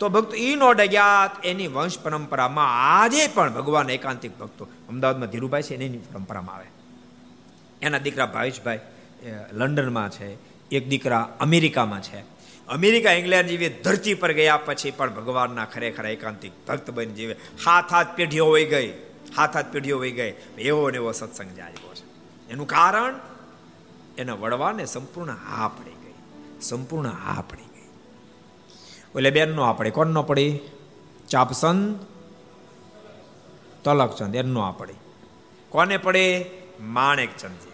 તો ભક્તો ઈ નો ડગ્યા, એની વંશ પરંપરામાં આજે પણ ભગવાન એકાંતિક ભક્તો અમદાવાદમાં ધીરુભાઈ છે એની પરંપરામાં આવે, એના દીકરા ભાવેશભાઈ લંડનમાં છે, એક દીકરા અમેરિકામાં છે. અમેરિકા ઇંગ્લેન્ડ જેવી ધરતી પર ગયા પછી પણ ભગવાનના ખરેખર એકાંતિક ભક્ત બની જીવે. હાથ હાથ પેઢીઓ વહી ગઈ, હાથ હાથ પેઢીઓ વહી ગઈ, એવો ને એવો સત્સંગ જાળવ્યો છે. એનું કારણ એના વડવાને સંપૂર્ણ હા પડી ગઈ, સંપૂર્ણ હા પડી ગઈ. ઓલે બેનનો આ પડે, કોણ નો પડી? ચાપસંદ તલકચંદ, એનો આ પડી. કોને પડે? માણેકચંદજી.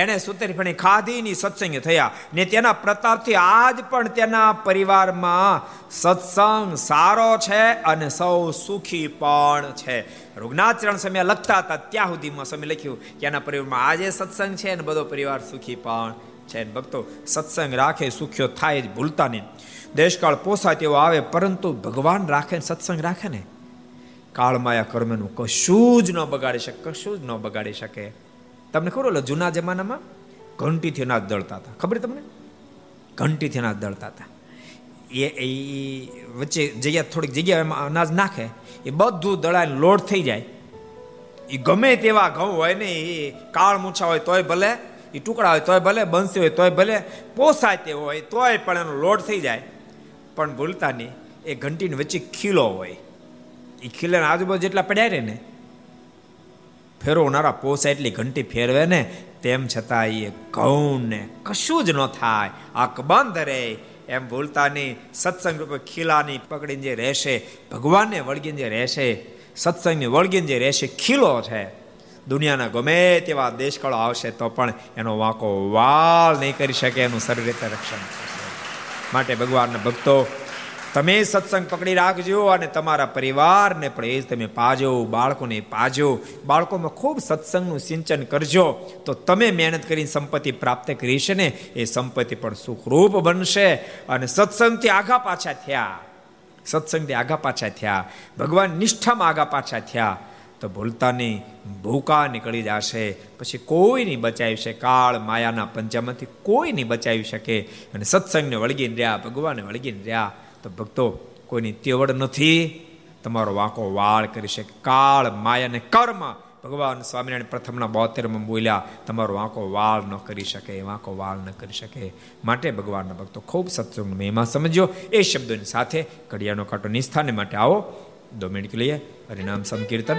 એને સુતરફેણી ખાધી ની સત્સંગી થયા ને તેના પ્રતાપથી આજ પણ તેના પરિવારમાં સત્સંગ સારો છે અને સૌ સુખી પણ છે. રુગ્નાચરણ સમય લખતા હતા ત્યાં સુધીમાં સમય લખ્યું કે એના પરિવારમાં આજે સત્સંગ છે અને બધો પરિવાર સુખી પણ છે. ભક્તો સત્સંગ રાખે સુખ્યો થાય જ, ભૂલતા નહીં. દેશકાળ પોસાય તેવો આવે, પરંતુ ભગવાન રાખે ને સત્સંગ રાખે ને કાળમાયા કર્મનું કશું જ ન બગાડી શકે, કશું જ ન બગાડી શકે. તમને ખબર એટલે જૂના જમાનામાં ઘંટીથી અનાજ દળતા હતા, ખબર તમને? ઘંટીથી અનાજ દળતા હતા. એ એ વચ્ચે જગ્યા થોડીક જગ્યા એમાં અનાજ નાખે, એ બધું દળાય લોડ થઈ જાય. એ ગમે તેવા ઘઉં હોય ને, એ કાળ મૂછા હોય તોય ભલે, એ ટુકડા હોય તોય ભલે, બંસી હોય તોય ભલે, પોસાય તે હોય તોય પણ એનો લોડ થઈ જાય. પણ ભૂલતા નહીં, એ ઘંટીની વચ્ચે ખીલો હોય, એ ખીલાના આજુબાજુ જેટલા પડ્યા રહે ને ફેરવનારા પોસા એટલી ઘંટી ફેરવે ને, તેમ છતાં એ ઘઉંને કશું જ ન થાય, આંખ બંધ રહે. એમ ભૂલતા નહીં, સત્સંગ રૂપે ખીલાની પકડીને જે રહેશે, ભગવાનને વળગીને જે રહેશે, સત્સંગને વળગીને જે રહેશે, ખીલો છે. દુનિયાના ગમે તેવા દેશકાળો આવશે તો પણ એનો વાંકો વાલ નહીં કરી શકે, એનું સર્વ રીતે રક્ષણ થશે. માટે ભગવાનના ભક્તો, તમે સત્સંગ પકડી રાખજો અને તમારા પરિવારને પણ એ જ તમે પાજો, બાળકોને પાજો. બાળકોમાં ખૂબ સત્સંગનું સિંચન કરજો, તો તમે મહેનત કરીને સંપત્તિ પ્રાપ્ત કરી છે ને, એ સંપત્તિ પણ સુખરૂપ બનશે. અને સત્સંગથી આગા પાછા થયા, સત્સંગથી આગા પાછા થયા, ભગવાન નિષ્ઠામાં આગા પાછા થયા તો ભૂલતાની ભૂકા નીકળી જશે. પછી કોઈ નહીં બચાવી શકે, કાળ માયાના પંજામાંથી કોઈ નહીં બચાવી શકે. અને સત્સંગને વળગીને રહ્યા, ભગવાનને વળગીને રહ્યા તો ભક્તો કોઈની તેવડ નથી, તમારો વાંકો વાળ કરી શકે. કાળ માયા અને કર્મ, ભગવાન સ્વામિનારાયણ પ્રથમના બોતેરમાં બોલ્યા, તમારો વાંકો વાળ ન કરી શકે, વાંકો વાળ ન કરી શકે. માટે ભગવાનના ભક્તો ખૂબ સત્સંગ મહિમા સમજો. એ શબ્દોની સાથે ઘડિયાળનો કાંટો નિસ્થાને માટે આવો, દો મિનિટ લઈએ હરિનામ સંકીર્તન.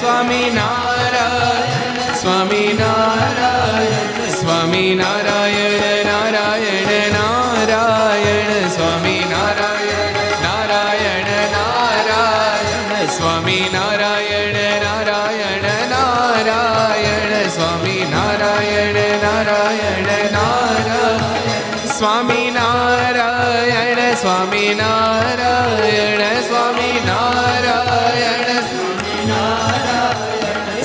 સ્વામી નારાયણ સ્વામી નારાયણ, સ્વામી નારાયણ નારાયણ નારાયણ, સ્વામી નારાયણ નારાયણ નારાયણ, સ્વામી નારાયણ નારાયણ નારાયણ, સ્વામી નારાયણ નારાયણ નારાયણ, સ્વામી નારાયણ स्वामी नारायण स्वामी नारायण स्वामी नारायण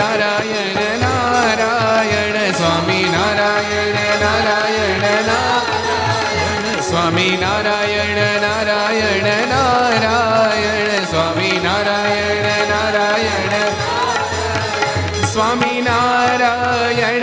नारायण नारायण स्वामी नारायण नारायण नारायण स्वामी नारायण नारायण नारायण स्वामी नारायण नारायण स्वामी नारायण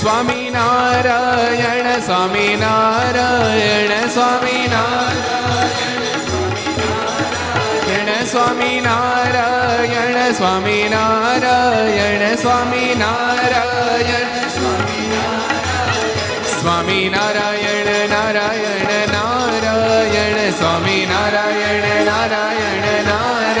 स्वामी नारायण स्वामी नारायण स्वामी नारायण स्वामी नारायण स्वामी स्वामी नारायण स्वामी नारायण स्वामी नारायण स्वामी नारायण नारायण नारायण स्वामी नारायण नारायण नारायण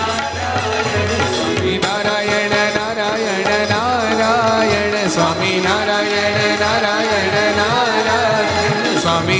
नारायण नारायण नारायण स्वामी नारायण नारायण नारायण स्वामी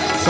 स्वामी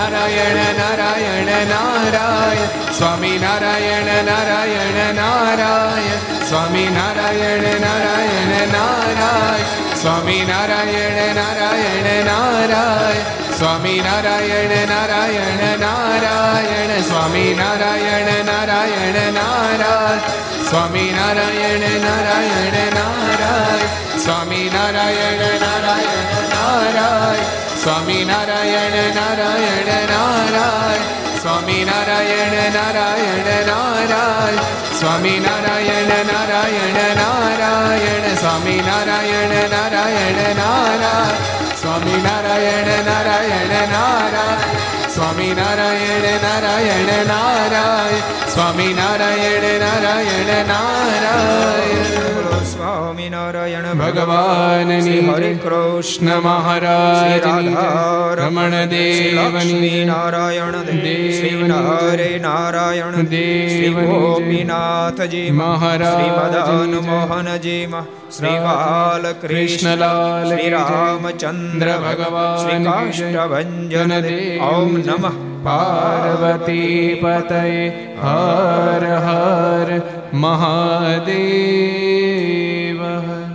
नारायण नारायण नारायण स्वामी नारायण नारायण नारायण स्वामी नारायण नारायण नारायण स्वामी नारायण नारायण नारायण स्वामी नारायण नारायण नारायण स्वामी नारायण नारायण नारायण स्वामी नारायण नारायण नारायण स्वामी नारायण नारायण नारायण स्वामी नारायण नारायण नारायण स्वामी नारायण नारायण नारायण स्वामी नारायण नारायण नारायण स्वामी नारायण नारायण नारायण स्वामी नारायण नारायण नारायण स्वामी नारायण नारायण नारायण स्वामी नारायण नारायण नारायण स्वामी नारायण भगवान श्री हरि कृष्ण महाराज राधा रमण देव श्री नारायण देव श्री हरे नारायण देव श्री गोपीनाथ जी महाराज श्री मदन मोहन जी श्री बाल कृष्ण लाल श्री रामचंद्र भगवान श्री काष्ठभंजन देव ओम नमः पार्वती पतये हर हर महादेव।